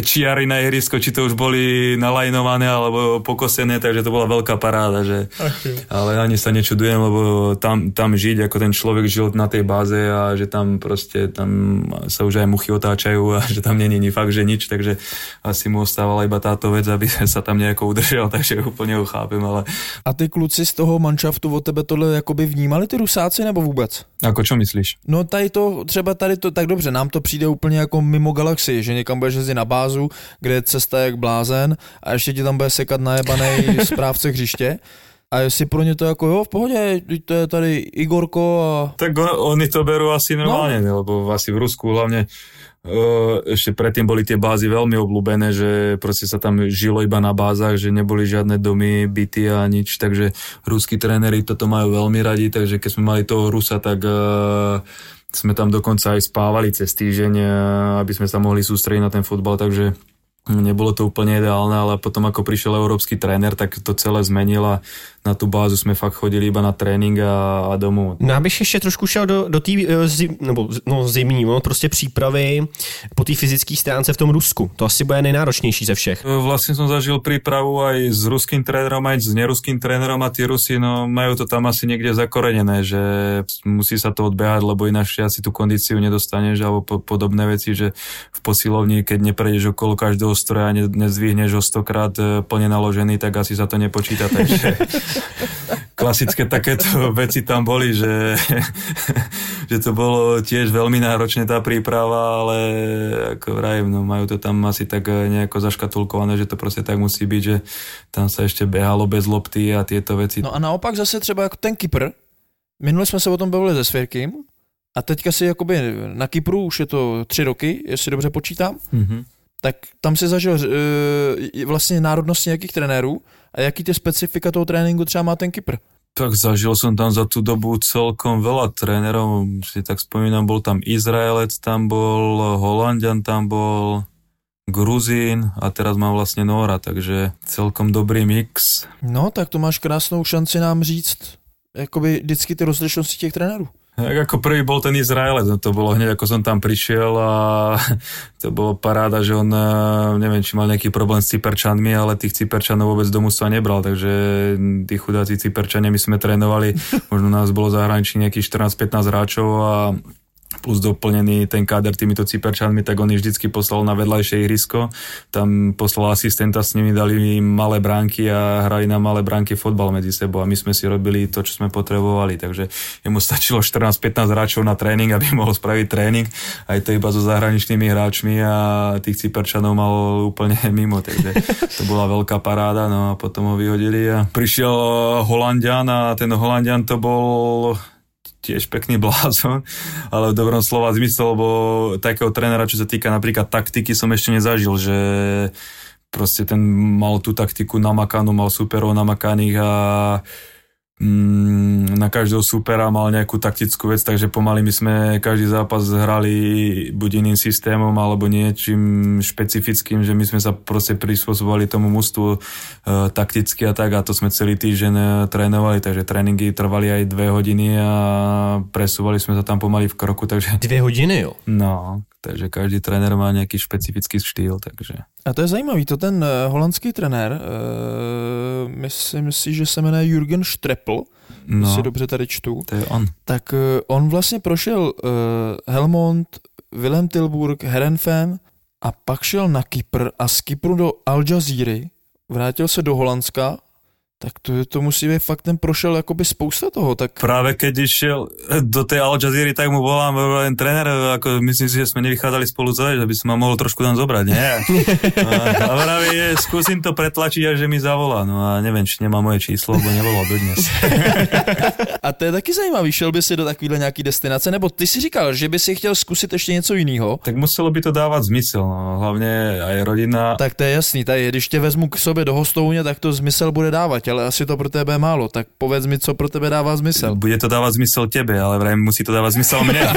čiary na ihrisko, či to už boli nalajnované alebo pokosené, takže to bola veľká paráda, že... Okay. Ale ani sa nečudujem, lebo tam žiť, ako ten človek žil na tej báze a že tam proste, tam sa už aj muchy otáčajú a že tam není fakt, že nič, takže asi mu ostávala iba táto vec, aby sa tam nejako udržel, takže úplne ho chápem, ale... A ty kluci z toho manšaftu od tebe tohle jakoby vnímali ty Rusáci nebo vůbec? Jako čo myslíš? No tady to, třeba tady to, tak dobře, nám to přijde úplně jako mimo galaxii, že někam budeš jezdit na bázu, kde je cesta jak blázen a ještě ti tam bude sekat najebanej správce hřiště. A jestli pro ně to jako jo, v pohodě, to je tady Igorko a... Tak oni to berú asi normálně, no. Lebo asi v Rusku hlavně ešte predtým boli tie bázy veľmi obľúbené, že proste sa tam žilo iba na bázach, že neboli žiadne domy, byty a nič, takže ruskí tréneri toto majú veľmi radi, takže keď sme mali toho Rusa, tak... Sme tam dokonca aj spávali cez týždeň, aby sme sa mohli sústrediť na ten futbal, takže Nebolo to úplne ideálne, ale potom ako prišiel európsky tréner, tak to celé zmenil a na tú bázu sme fakt chodili iba na trénink a domů. No abych ještě trošku šel do té zimní, prostě přípravy po té fyzické stránce v tom Rusku. To asi bude nejnáročnější ze všech. Vlastne som zažil prípravu aj s ruským trénerom, aj s neruským trénerom a tí Rusi, no majú to tam asi niekde zakorenené, že musí sa to odbehať, lebo ináč asi tú kondíciu nedostaneš alebo podobné veci, že v posilovni, keď neprejdeš okolo každého stroja, nezdvihneš ho 100-krát plne naložený, tak asi sa to nepočíta. Takže klasické takéto veci tam boli, že to bolo tiež veľmi náročné tá príprava, ale ako vrajím, no majú to tam asi tak nejako zaškatulkované, že to proste tak musí byť, že tam sa ešte behalo bez lopty a tieto veci. No a naopak zase třeba jako ten Kypr, minule jsme se o tom bavili se Svěrkým, a teďka si jakoby na Kypru už je to 3 roky, jestli dobře počítám, tak tam si zažil vlastně národnosti nějakých trenérů a jaký ty specifika toho tréninku třeba má ten Kypr? Tak zažil som tam za tú dobu celkom veľa trénerov, si tak spomínam, bol tam Izraelec, tam bol Holanďan, tam bol Gruzín a teraz mám vlastne Nóra, takže celkom dobrý mix. No tak to máš krásnou šanci nám říct, jakoby vždycky ty rozličnosti těch trenérů. Tak ako prvý bol ten Izraelec, no to bolo hneď ako som tam prišiel a to bolo paráda, že on, neviem, či mal nejaký problém s Cyperčanmi, ale tých Cyperčanov vôbec do mužstva nebral, takže tí chudáci Cyperčania my sme trénovali, možno nás bolo zahraničí nejakých 14-15 hráčov a plus doplnený ten káder týmito Cyperčanmi, tak on ich vždycky poslal na vedľajšie ihrisko, tam poslal asistenta s nimi, dali im malé bránky a hrali na malé bránky fotbal medzi sebou a my sme si robili to, čo sme potrebovali, takže jemu stačilo 14-15 hráčov na tréning, aby mohol spraviť tréning, aj to iba so zahraničnými hráčmi a tých Cyperčanov mal úplne mimo, takže to bola veľká paráda, no a potom ho vyhodili a prišiel Holanďan a ten Holanďan to bol tiež pekný blázon, ale v dobrom slova zmysle, lebo takého trénera, čo sa týka napríklad taktiky, som ešte nezažil, že proste ten mal tú taktiku namakanú, mal súperov namakaných a na každého súpera mal nejakú taktickú vec, takže pomaly my sme každý zápas hrali buď iným systémom alebo niečím špecifickým, že my sme sa proste prispôsobovali tomu mužstvu takticky a tak a to sme celý týždeň trénovali, takže tréningy trvali aj 2 hodiny a presúvali sme sa tam pomaly v kroku, takže... 2 hodiny, jo? No, takže každý trenér má nejaký špecifický štýl, takže... A to je zajímavý, to ten holandský trenér, myslím si, že se jmenuje Jürgen Streppel, no, si dobře tady čtu. To je on. Tak on vlastně prošel Helmond, Willem Tilburg, Herenfen a pak šel na Kypr a z Kypru do Al Jazíry, vrátil se do Holandska. Tak to musí být fakt, ten prošel jakoby spousta toho. Tak... Práve keď išiel do tej Al Jazíry, tak mu volám ten tréner, ako myslím si, že sme nevychádzali spolu celé, že by som ma mohol trošku tam zobrať, nie? A vraví, skúsim to pretlačiť, až že mi zavolá. No a neviem, či nemá moje číslo, lebo nevolal dodnes. A to je taky zajímavý, šel by si do takovýhle nejaký destinace, nebo ty si říkal, že by si chtěl zkusit ještě něco jiného? Tak muselo by to dávat smysl, no, hlavně aj rodina. Tak to je jasný, tady, když tě vezmu k sobě do hostovně, tak to smysl bude dávat, ale asi to pro tebe je málo, tak povedz mi, co pro tebe dává smysl. Bude to dávat smysl tebe, ale vrajím, musí to dávat smysl mne.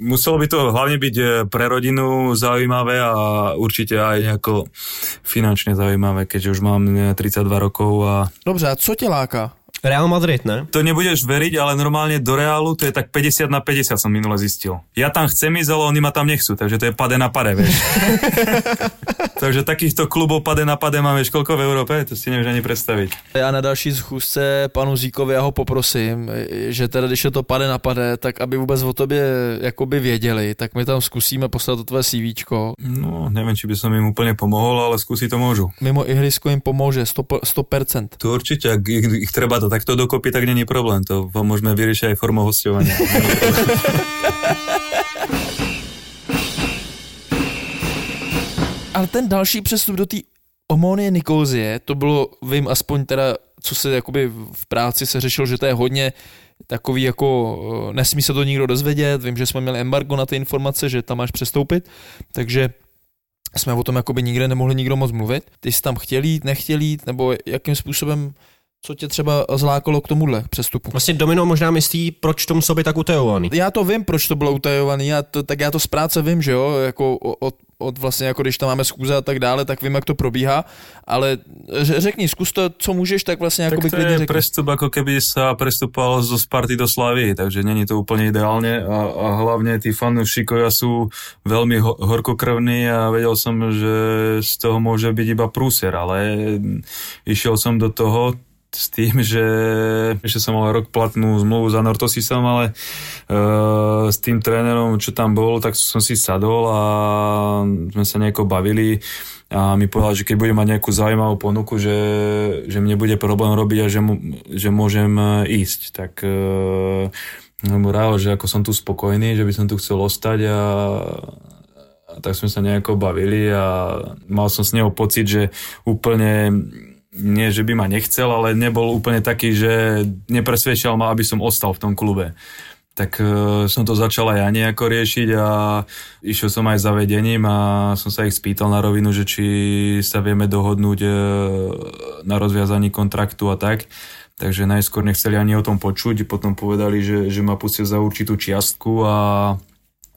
Muselo by to hlavně být pre rodinu zaujímavé a určitě aj nejako finančně zaujímavé, keďže už mám 32 rokov a... Dobře, a co tě láká? Real Madrid, ne? To nebudeš veriť, ale normálne do Reálu to je tak 50/50 som minule zistil. Ja tam chcem ísť, ale oni ma tam nechcú, takže to je pade na pade, vieš. Takže takýchto klubov pade na pade máme koľko v Európe, to si nevieš ani predstaviť. Ja na další schůzce panu Zíkovi, ja ho poprosím, že teda když je to pade na pade, tak aby vôbec o tobě jakoby věděli, tak my tam zkusíme poslat to tvoje CVčko. No, neviem, či by som im úplne pomohol, ale skúsi to môžu. Mimo ihrisko im pomôže 100%. To určite, ak ich treba to tak to dokopy, tak není problém. To môžeme vyriešiť aj formou hosťovania. Ale ten další přestup do té Omonie Nikozie, to bylo, vím aspoň teda, co se jakoby v práci se řešil, že to je hodně takový jako, nesmí se to nikdo dozvědět, vím, že jsme měli embargo na ty informace, že tam máš přestoupit, takže jsme o tom jakoby nikde nemohli nikdo moc mluvit. Ty jsi tam chtěl jít, nechtěl jít, nebo jakým způsobem, co tě třeba zlákalo k tomuhle přestupu? Vlastně Domino možná myslí, proč tomu sobě tak utajovaný. Já to vím, proč to bylo utajovaný, tak já to z práce vím, že jo, jako od od vlastně jako když tam máme schůze a tak dále, tak vím, jak to probíhá, ale řekni, zkus to, co můžeš, tak vlastně jako by klidně řekni. Tak to je prestup, ako keby sa prestupal zo Sparty do Slavy, takže není to úplně ideálně a hlavně tí fanúšikovia sú veľmi horkokrvní a vedel som, že z toho môže byť iba prúser, ale išiel som do toho s tým, že ešte som mal rok platnú zmluvu za Nortosisom, ale s tým trénerom, čo tam bol, tak som si sadol a sme sa nejako bavili a mi povedal, že keď budem mať nejakú zaujímavú ponuku, že mne bude problém robiť a že môžem ísť. Tak mu rálo, že ako som tu spokojný, že by som tu chcel ostať a tak sme sa nejako bavili a mal som s neho pocit, že úplne nie, že by ma nechcel, ale nebol úplne taký, že nepresvedčal ma, aby som ostal v tom klube. Tak som to začal aj ja nejako riešiť a išiel som aj za vedením a som sa ich spýtal na rovinu, že či sa vieme dohodnúť na rozviazaní kontraktu a tak. Takže najskôr nechceli ani o tom počuť, potom povedali, že ma pustil za určitú čiastku a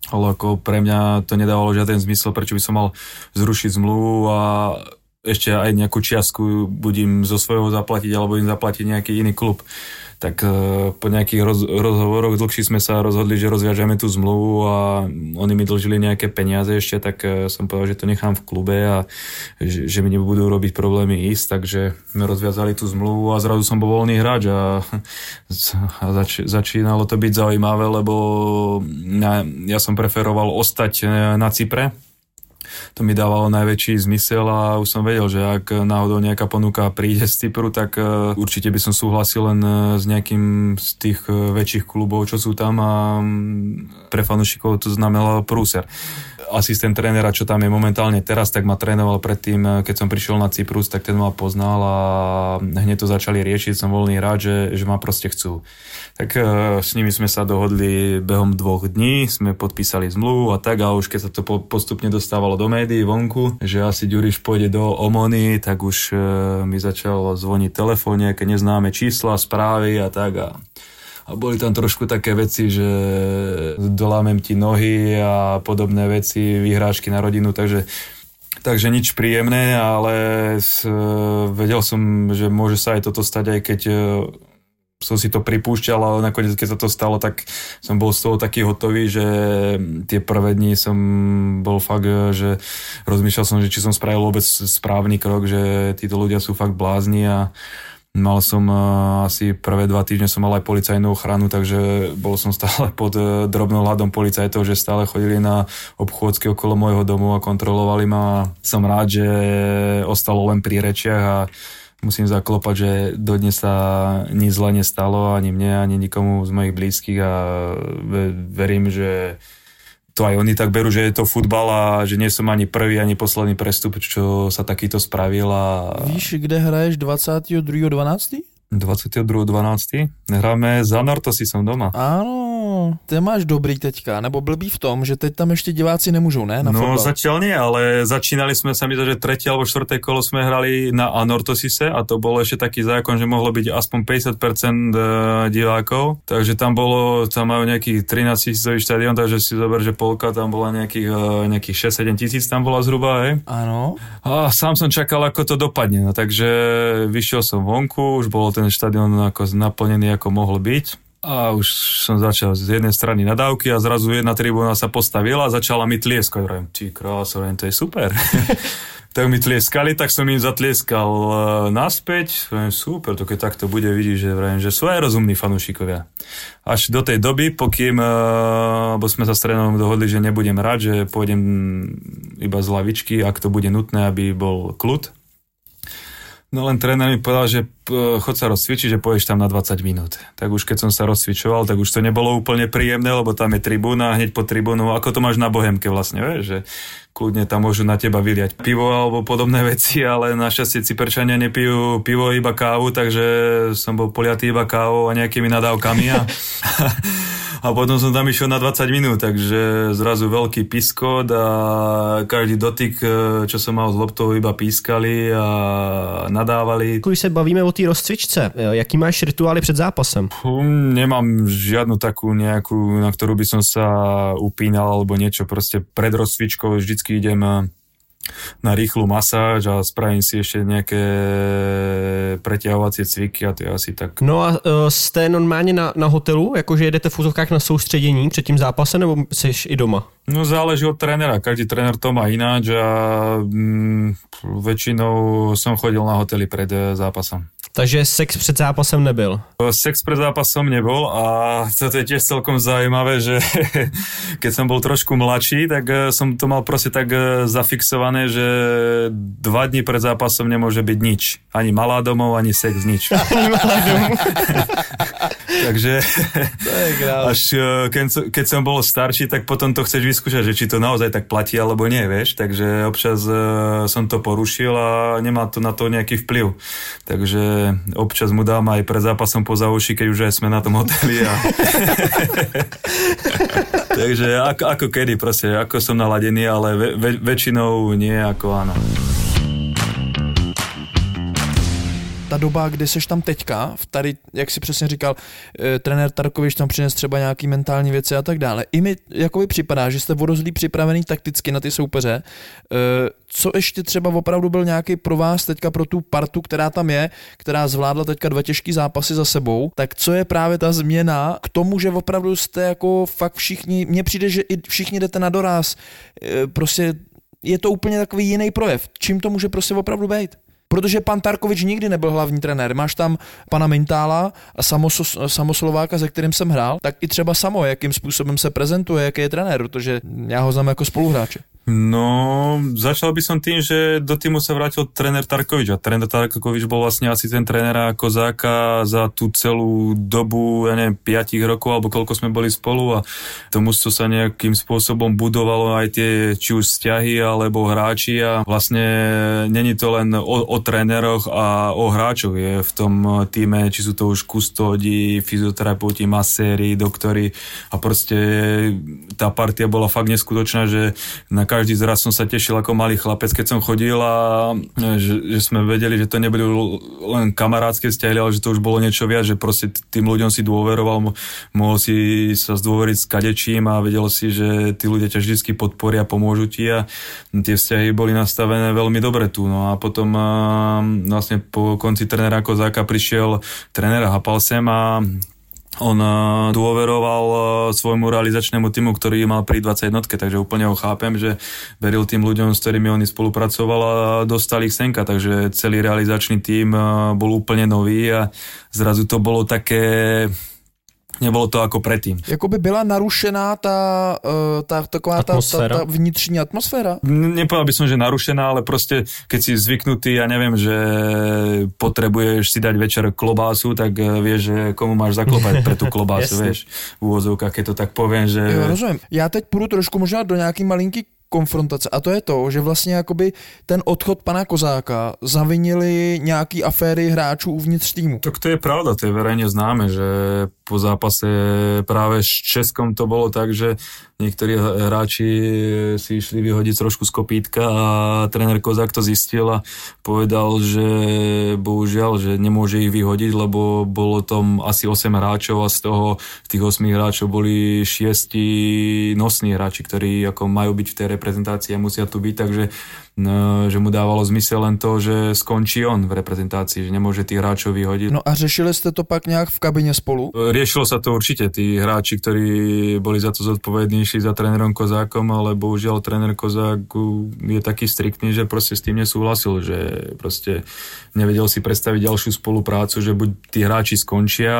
ale ako pre mňa to nedávalo žiaden zmysel, prečo by som mal zrušiť zmluvu a ešte aj nejakú čiastku budem zo svojho zaplatiť alebo im zaplatiť nejaký iný klub. Tak po nejakých rozhovoroch dlhší sme sa rozhodli, že rozviažeme tú zmluvu a oni mi dlžili nejaké peniaze ešte, tak som povedal, že to nechám v klube a že mi nebudú robiť problémy ísť, takže sme rozviazali tú zmluvu a zrazu som bol voľný hráč a začínalo to byť zaujímavé, lebo ja som preferoval ostať na Cypre. To mi dávalo najväčší zmysel a už som vedel, že ak náhodou nejaká ponuka príde z Cypru, tak určite by som súhlasil len s nejakým z tých väčších klubov, čo sú tam a pre fanúšikov to znamenalo prúser. Asistent trénera, čo tam je momentálne teraz, tak ma trénoval predtým, keď som prišiel na Cyprus, tak ten ma poznal a hneď to začali riešiť, som voľný rád, že ma proste chcú. Tak s nimi sme sa dohodli behom 2 dní, sme podpísali zmluvu a tak a už keď sa to postupne dostávalo do médií vonku, že asi Ďuriš pôjde do Omony, tak už mi začal zvoniť telefón, nejaké neznáme čísla, správy a tak a boli tam trošku také veci, že dolámem ti nohy a podobné veci, vyhrážky na rodinu, takže nič príjemné, ale vedel som, že môže sa aj toto stať, aj keď som si to pripúšťal, ale nakoniec, keď sa to stalo, tak som bol z toho taký hotový, že tie prvé dni som bol fakt, že rozmýšľal som, že či som spravil vôbec správny krok, že títo ľudia sú fakt blázni a mal som asi prvé 2 týždne som mal aj policajnú ochranu, takže bol som stále pod drobnohľadom policajtov, že stále chodili na obchôdzky okolo môjho domu a kontrolovali ma. Som rád, že ostalo len pri rečiach a musím zaklopať, že dodnes sa nič zle nestalo ani mne, ani nikomu z mojich blízkych a verím, že to aj oni tak berú, že je to futbal a že nie som ani prvý, ani posledný prestup, čo sa takýto spravil. Víš, kde hraješ 22.12.? 22.12. Hráme za Nortosisom doma. Áno, ty máš dobrý teďka, nebo blbý v tom, že teď tam ešte diváci nemôžu, ne? Na no zatiaľ nie, ale začínali sme sa mi to, že 3. alebo 4. kolo sme hrali na Nortosise a to bolo ešte taký zákon, že mohlo byť aspoň 50% divákov, takže tam majú nejaký 13 000 štadión, takže si zober, že polka tam bola nejakých 6-7 tisíc tam bola zhruba, hej? Áno. A sám som čakal, ako to dopadne, no, takže vyšiel som vonku, už bolo ten štadión ako naplnený, ako mohol byť. A už som začal z jednej strany nadávky a zrazu jedna tribúna sa postavila a začala mi tlieskať. Hovorím, ty krása, to je super. Tak mi tlieskali, tak som im zatlieskal naspäť. Hovorím, super, to keď takto bude, vidíš, že hovorím, že sú aj rozumní fanúšikovia. Až do tej doby, pokým bo sme sa s trénerom dohodli, že nebudem rád, že pôjdem iba z lavičky, ak to bude nutné, aby bol kľud. No len tréner mi povedal, že chod sa rozcvičiť, že pôjdeš tam na 20 minút. Tak už keď som sa rozcvičoval, tak už to nebolo úplne príjemné, lebo tam je tribúna, hneď po tribúnu, ako to máš na Bohemke vlastne, vieš, že kľudne tam môžu na teba vyliať pivo alebo podobné veci, ale našťastie Cyperčania nepijú pivo, iba kávu, takže som bol poliatý iba kávou a nejakými nadávkami a a potom som tam išiel na 20 minút, takže zrazu veľký piskot a každý dotyk, čo som mal s loptou, iba pískali a nadávali. Když se bavíme o té rozcvičce, jaký máš rituály před zápasem? Nemám žiadnu takú nejakú, na ktorú by som sa upínal alebo niečo, proste pred rozcvičkou vždycky idem na rýchlu masáž a spravím si ešte nejaké preťahovacie cviky a to je asi tak. No a jste normálně na hotelu, jakože jedete v úzovkách na soustředění před tím zápasem, nebo jsi i doma? No záleží od trénera, každý tréner to má ináč a většinou jsem chodil na hotely před zápasem. Takže sex před zápasem nebyl? Sex před zápasem nebyl a to je těž celkom zajímavé, že keď jsem byl trošku mladší, tak jsem to mal prostě tak zafixované, že 2 dny před zápasem nemůže být nič. Ani malá domov, ani sex, nič. Ani malá domov. Takže až keď jsem byl starší, tak potom to chceš vyskúšať, že či to naozaj tak platí alebo nie, vieš. Takže občas som to porušil a nemá to na to nejaký vplyv. Takže občas mu dám aj pred zápasom poza uši, keď už aj sme na tom hoteli. A... Takže ako kedy, proste, ako som naladený, ale väčšinou nie, ako áno. Ta doba, kdy seš tam teďka, tady, jak si přesně říkal, trenér Tarkovič tam přines třeba nějaký mentální věci a tak dále. I mi jakoby připadá, že jste odozlí připravený takticky na ty soupeře. Co ještě třeba opravdu byl nějaký pro vás teďka, pro tu partu, která tam je, která zvládla teďka 2 těžký zápasy za sebou, tak co je právě ta změna k tomu, že opravdu jste jako fakt všichni, mně přijde, že i všichni jdete na doraz, prostě je to úplně takový jiný projev. Čím to může prostě opravdu být? Protože pan Tarkovič nikdy nebyl hlavní trenér. Máš tam pana Mintála a Samoslováka, se kterým jsem hrál, tak i třeba Samo, jakým způsobem se prezentuje, jaký je trenér, protože já ho znám jako spoluhráče. No, začal by som tým, že do týmu sa vrátil tréner Tarkovič a tréner Tarkovič bol vlastne asistent trénera Kozáka za tú celú dobu, ja neviem, 5 rokov alebo koľko sme boli spolu a to mužstvo sa nejakým spôsobom budovalo aj tie či už vzťahy alebo hráči a vlastne není to len o tréneroch a o hráčoch je v tom týme, či sú to už kustódi, fyzioterapeuti, maséri, doktori a proste tá partia bola fakt neskutočná, že každý zraz som sa tešil ako malý chlapec, keď som chodil a že sme vedeli, že to nebudú len kamarátske vzťahy, ale že to už bolo niečo viac, že proste tým ľuďom si dôveroval, mohol si sa zdôveriť s kadečím a vedel si, že tí ľudia ťa vždycky podporia, pomôžu ti a tie vzťahy boli nastavené veľmi dobre tu. No a potom vlastne po konci trenéra Kozáka prišiel trenér Hapal sem a on dôveroval svojmu realizačnému týmu, ktorý mal pri 21, takže úplne ho chápem, že veril tým ľuďom, s ktorými oni spolupracoval a dostali ich senka, takže celý realizačný tým bol úplne nový a zrazu to bolo také... Nebylo to jako předtím. Jakoby byla narušená ta vnitřní atmosféra? Nepovedal bych som, že narušená, ale prostě, keď si zvyknutý, já nevím, že potřebuješ si dát večer klobásu, tak víš, že komu máš zaklopat pro tu klobásu, víš, v úvozovkách, keď to tak povím, že... Jo, rozumím. Já teď půjdu trošku možná do nějaký malinký konfrontace a to je to, že vlastně jakoby ten odchod pana Kozáka zavinili nějaký aféry hráčů uvnitř týmu. Tak to je pravda, to je verejně známe, že po zápase právě s Českom to bylo tak, že někteří hráči si šli vyhodit trošku z kopítka a trenér Kozák to zjistil a povedal, že bohužel, že nemůže ich vyhodit, lebo bylo tam asi 8 hráčov a z toho těch 8 hráčov boli 6 nosní hráči, kteří jako mají být v té reprezentácii a musia tu byť, takže že mu dávalo zmysel len to, že skončí on v reprezentácii, že nemôže tých hráčov vyhodiť. No a řešili ste to pak nejak v kabine spolu? Riešilo sa to určite. Tí hráči, ktorí boli za to zodpovední, šli za trénerom Kozákom, ale bohužiaľ tréner Kozák je taký striktný, že proste s tým nesúhlasil, že proste nevedel si predstaviť ďalšiu spoluprácu, že buď tí hráči skončia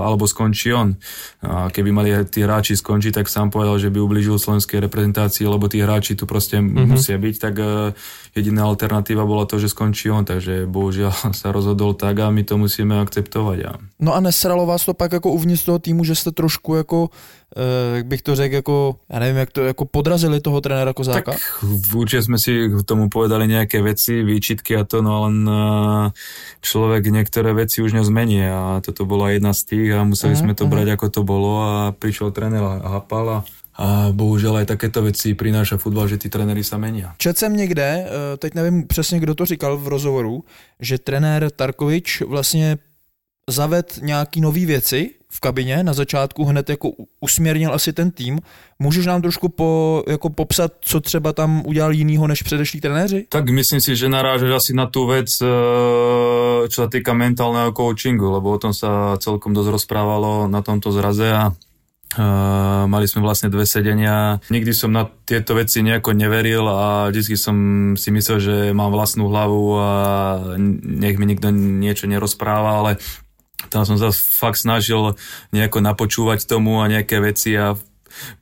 alebo skončí on. A keby mali tí hráči skončiť, tak sám povedal, že by ublížil slovenskej reprezentácii, lebo tí hráči tu proste musia byť, tak jediná alternatíva bola to, že skončí on, takže bohužiaľ sa rozhodol tak a my to musíme akceptovať. No a nesralo vás to pak jako uvnitř toho týmu, že jste trošku jako, jak bych to řekl, jako, já nevím, jak to, jako podrazili toho trenéra Kozáka? Tak určite sme si k tomu povedali nejaké veci, výčitky a to, no ale človek niektoré veci už nezmení a toto bola jedna z tých a museli sme to brať, ako to bolo a prišiel trenér a hápal a bohužel aj takéto veci prináša futbal, že tí trenéry sa menia. Četl jsem někde, teď nevím přesně, kdo to říkal v rozhovoru, že trenér Tarkovič vlastně zaved nějaký nový věci v kabině, na začátku hned jako usměrnil asi ten tým. Můžeš nám trošku jako popsat, co třeba tam udělal jinýho než předešlí trenéři? Tak myslím si, že narážeš asi na tú vec, čo sa týka mentálneho coachingu, lebo o tom sa celkom dosť rozprávalo na tomto zraze a mali sme vlastne dve sedenia. Nikdy som na tieto veci nejako neveril a vždy som si myslel, že mám vlastnú hlavu a nech mi nikto niečo nerozpráva, ale tam som sa fakt snažil nejako napočúvať tomu a nejaké veci a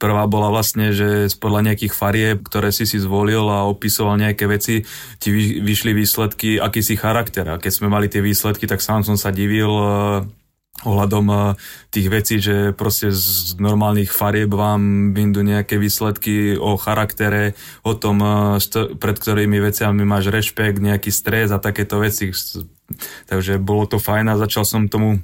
prvá bola vlastne, že podľa nejakých farieb, ktoré si zvolil a opisoval nejaké veci, ti vyšli výsledky, aký si charakter. A keď sme mali tie výsledky, tak sám som sa divil ohľadom tých vecí, že proste z normálnych farieb vám vyndú nejaké výsledky o charaktere, o tom, pred ktorými veciami máš rešpekt, nejaký stres a takéto veci. Takže bolo to fajn a začal som tomu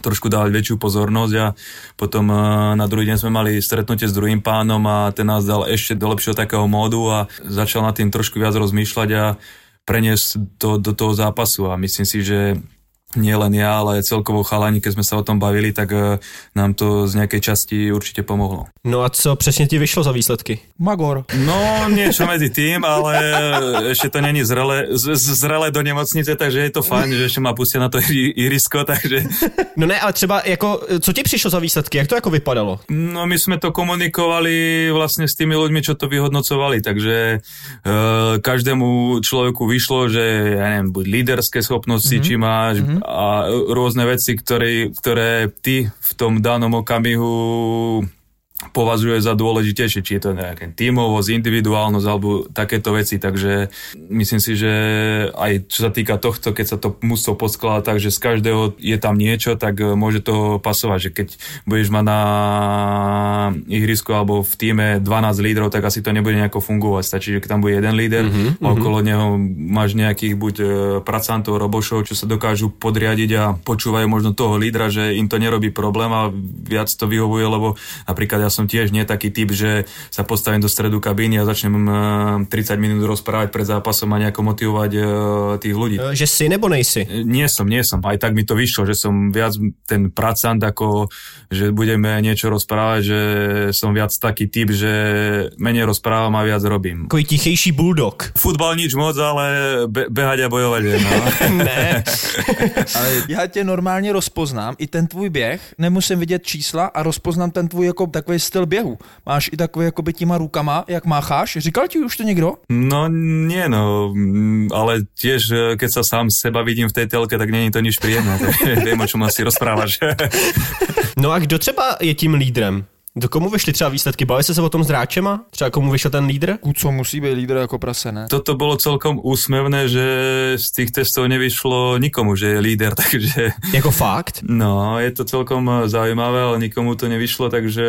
trošku dávať väčšiu pozornosť a potom na druhý deň sme mali stretnutie s druhým pánom a ten nás dal ešte do lepšieho takého módu a začal nad tým trošku viac rozmýšľať a preniesť to do toho zápasu a myslím si, že nie len ja, ale celkovo chalani, keď sme sa o tom bavili, tak nám to z nejakej časti určite pomohlo. No a co presne ti vyšlo za výsledky? Magor. No, niečo medzi tým, ale ešte to není zrelé do nemocnice, takže je to fajn, že ešte ma pustia na to irisko, takže... No ne, ale třeba, jako, co ti prišlo za výsledky? Jak to jako vypadalo? No, my sme to komunikovali vlastne s tými ľuďmi, čo to vyhodnocovali, takže každému človeku vyšlo, že, ja neviem, buď líderské schopnosti, či máš, a rôzne veci, ktoré ty v tom danom okamihu považuje za dôležitejšie, či je to nejaká tímovosť, individuálnosť alebo takéto veci, takže myslím si, že aj čo sa týka tohto, keď sa to muselo poskladať tak, že z každého je tam niečo, tak môže to pasovať, že keď budeš mať na ihrisku alebo v tíme 12 lídrov, tak asi to nebude nejako fungovať, stačí, že tam bude jeden líder, okolo neho máš nejakých buď pracantov, robošov, čo sa dokážu podriadiť a počúvajú možno toho lídra, že im to nerobí problém a viac to vyhovuje, lebo napríklad ja som tiež nie taký typ, že sa postavím do stredu kabíny a začnem 30 minút rozprávať pred zápasom a nejako motivovať tých ľudí. Že si nebo nejsi? Nie som. Aj tak mi to vyšlo, že som viac ten pracant, ako že budeme niečo rozprávať, že som viac taký typ, že menej rozprávam a viac robím. Takový tichejší bulldog. Futbal nič moc, ale behať a bojovať. No. Ne. Ale ja ťa normálne rozpoznám, i ten tvůj běh, nemusím vidět čísla a rozpoznám ten tvůj jako takový styl běhu. Máš i takový jakoby těma rukama, jak mácháš? Říkal ti už to někdo? No nie, no, ale tiež, keď sa sám seba vidím v tej telke, tak není to nič príjemné. Viem, o čom asi rozprávaš. No a kdo třeba je tím lídrem? Do komu vyšli třeba výsledky? Bavili jste se o tom s hráčema? Třeba komu vyšel ten lídr? Co musí být lídr jako prase, ne? Toto bylo celkom úsměvné, že z těch testů nevyšlo nikomu, že je lídr, takže... Jako fakt? No, je to celkom zajímavé, ale nikomu to nevyšlo, takže...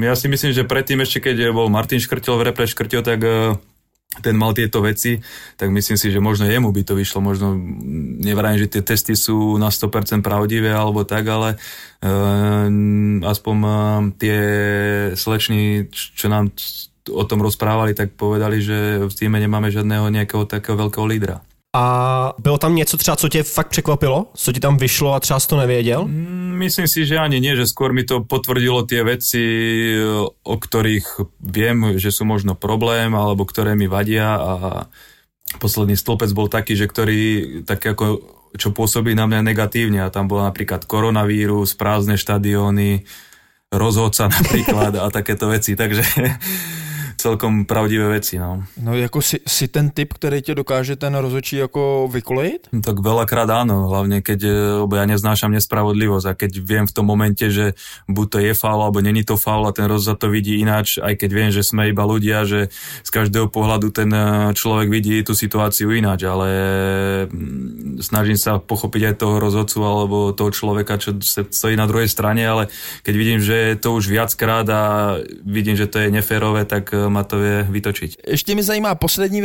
Ja si myslím, že predtým ešte, keď bol Martin Škrtil v repre Škrtil, tak... ten mal tieto veci, tak myslím si, že možno jemu by to vyšlo, možno nevrajím, že tie testy sú na 100% pravdivé alebo tak, ale aspoň tie slečny, čo nám o tom rozprávali, tak povedali, že v týme nemáme žiadného nejakého takého veľkého lídra. A bylo tam něco třeba, co tě fakt překvapilo? Co ti tam vyšlo a třeba jsi to nevěděl? Myslím si, že ani nie, že skôr mi to potvrdilo tie veci, o ktorých viem, že sú možno problém, alebo ktoré mi vadia a posledný stĺpec bol taký, že ktorý tak ako, čo pôsobí na mňa negatívne a tam bol napríklad koronavírus, prázdne štadióny, rozhodca napríklad a takéto veci, takže... celkom pravdivé věci, no. No jako si ten typ, který tě dokáže ten rozhodčí jako vykolejit? No, tak veľakrát áno, hlavně keď ja neznášam nespravodlivosť a keď viem v tom momente, že buď to je faul, alebo není to faul a ten rozhodca to vidí ináč, aj keď viem, že sme iba ľudia, že z každého pohľadu ten človek vidí tú situáciu ináč, ale snažím sa pochopiť aj toho rozhodcu alebo toho človeka, čo stojí na druhej strane, ale keď vidím, že je to už viackrát a vidím, že to je neférové, tak má to je vytočit. Ještě mi zajímá poslední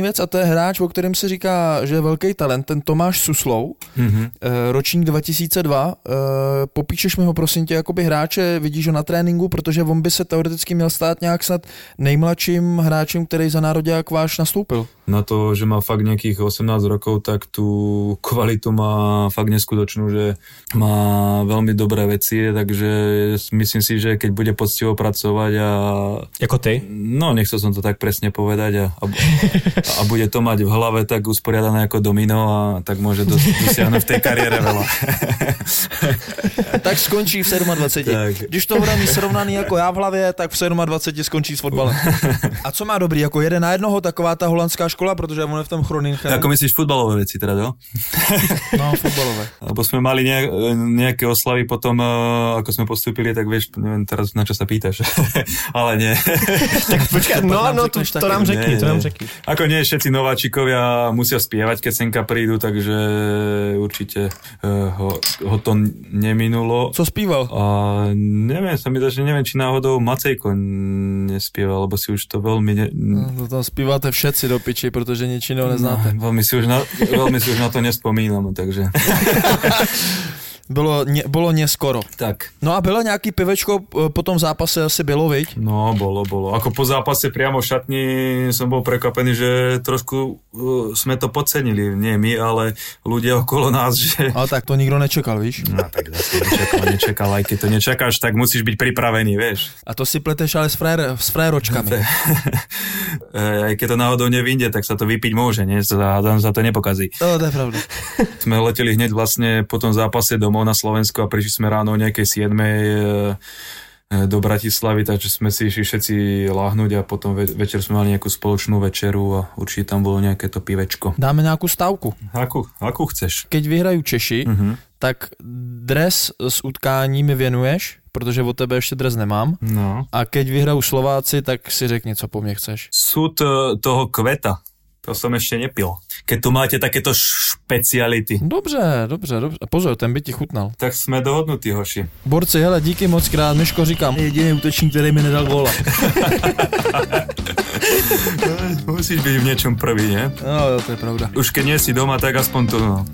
věc a to je hráč, o kterém se říká, že je velký talent, ten Tomáš Suslou, ročník 2002, popíšeš mi ho prosím tě, jakoby hráče, vidíš ho na tréninku, protože on by se teoreticky měl stát nějak snad nejmladším hráčem, který za nároďák váš nastoupil. Na to, že má fakt nějakých 18 rokov, tak tu kvalitu má fakt neskutočnú, že má velmi dobré věci, takže myslím si, že keď bude poctivo pracovat a... Jako ty? No, nechcel som to tak presne povedať a bude to mať v hlave tak usporiadané jako domino a tak môže dosiahnuť v tej kariére veľa. Tak skončí v 27. Tak. Když to bude mít srovnaný jako já v hlavě, tak v 27 skončí s fotbalem. A co má dobrý? Jako jeden na jednoho taková ta holandská škola, protože on je v tom Chroninghenu. Jako myslíš fotbalové věci teda, jo? No, fotbalové. Abo jsme mali nějaké oslavy potom, ako jsme postupili, tak víš, nevím teraz na čo sa pýtaš. Ale nie. Tak počkej, to nám řekni. Ako nie, všetci nováčikovia musia spievať, keď senka prídu, takže určite ho to neminulo. Co zpíval? Neviem, neviem, či náhodou Macejko nespieval, lebo si už to veľmi... No, to tam zpíváte všetci do piči, protože nič iného neznáte. No, veľmi si už na to nespomínam, takže... Bylo neskoro. Tak. No a bylo nějaký pivečko po tom zápase asi bylo, viď? No, bylo. Ako po zápase priamo v šatni jsem byl překvapený, že trošku jsme to podcenili. Nie my, ale ľudia okolo nás, že... Ale tak to nikdo nečekal, víš? No tak zase nečekal. Aj keď to nečekáš, tak musíš být připravený, víš? A to si pleteš ale s fréročkami. Aj keď to náhodou nevyjde, tak se to vypiť může, ne? Hádam sa to nepokazí. To je pravda. Jsme leteli hned vlastně po tom zápase domů na Slovensku a prišli sme ráno o nejakej 7:00 do Bratislavy, takže sme si išli všetci láhnuť a potom večer sme mali nejakú spoločnú večeru a určite tam bolo nejaké to pivečko. Dáme nejakú stávku. Akú chceš? Keď vyhrajú Češi, tak dres s utkání mi věnuješ? Protože od tebe ještě dres nemám. No. A keď vyhraju Slováci, tak si řekni, co po mne chceš. Sud toho kveta. To som ešte nepil. Keď tu máte takéto špeciality. Dobře. Pozor, ten by ti chutnal. Tak jsme dohodnutí, hoši. Borci, hele, díky moc krát. Myško, říkám, jediný útočník, který mi nedal góla. Musíš být v něčem prvý, ne? No, to je pravda. Už keď nie si doma, tak aspoň to, no.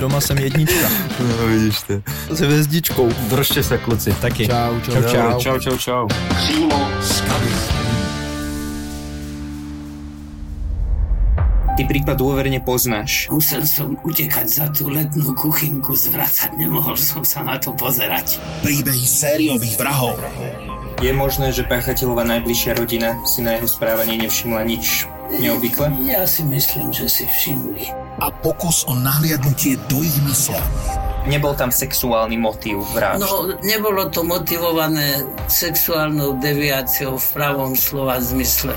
Doma jsem jednička. No, vidíš to. S hvězdičkou. Držte se, kluci. Taky. Čau. Přímo z kabiny. Ty príklad dôverne poznáš. Musel som utekať za tú letnú kuchynku, zvracať, nemohol som sa na to pozerať. Príbehy sériových vrahov. Je možné, že páchateľova najbližšia rodina si na jeho správanie nevšimla nič neobvyklé? Ja si myslím, že si všimli. A pokus o nahliadnutie do ich mysle. Nebol tam sexuálny motív vražd? No, nebolo to motivované sexuálnou deviáciou v pravom slova zmysle.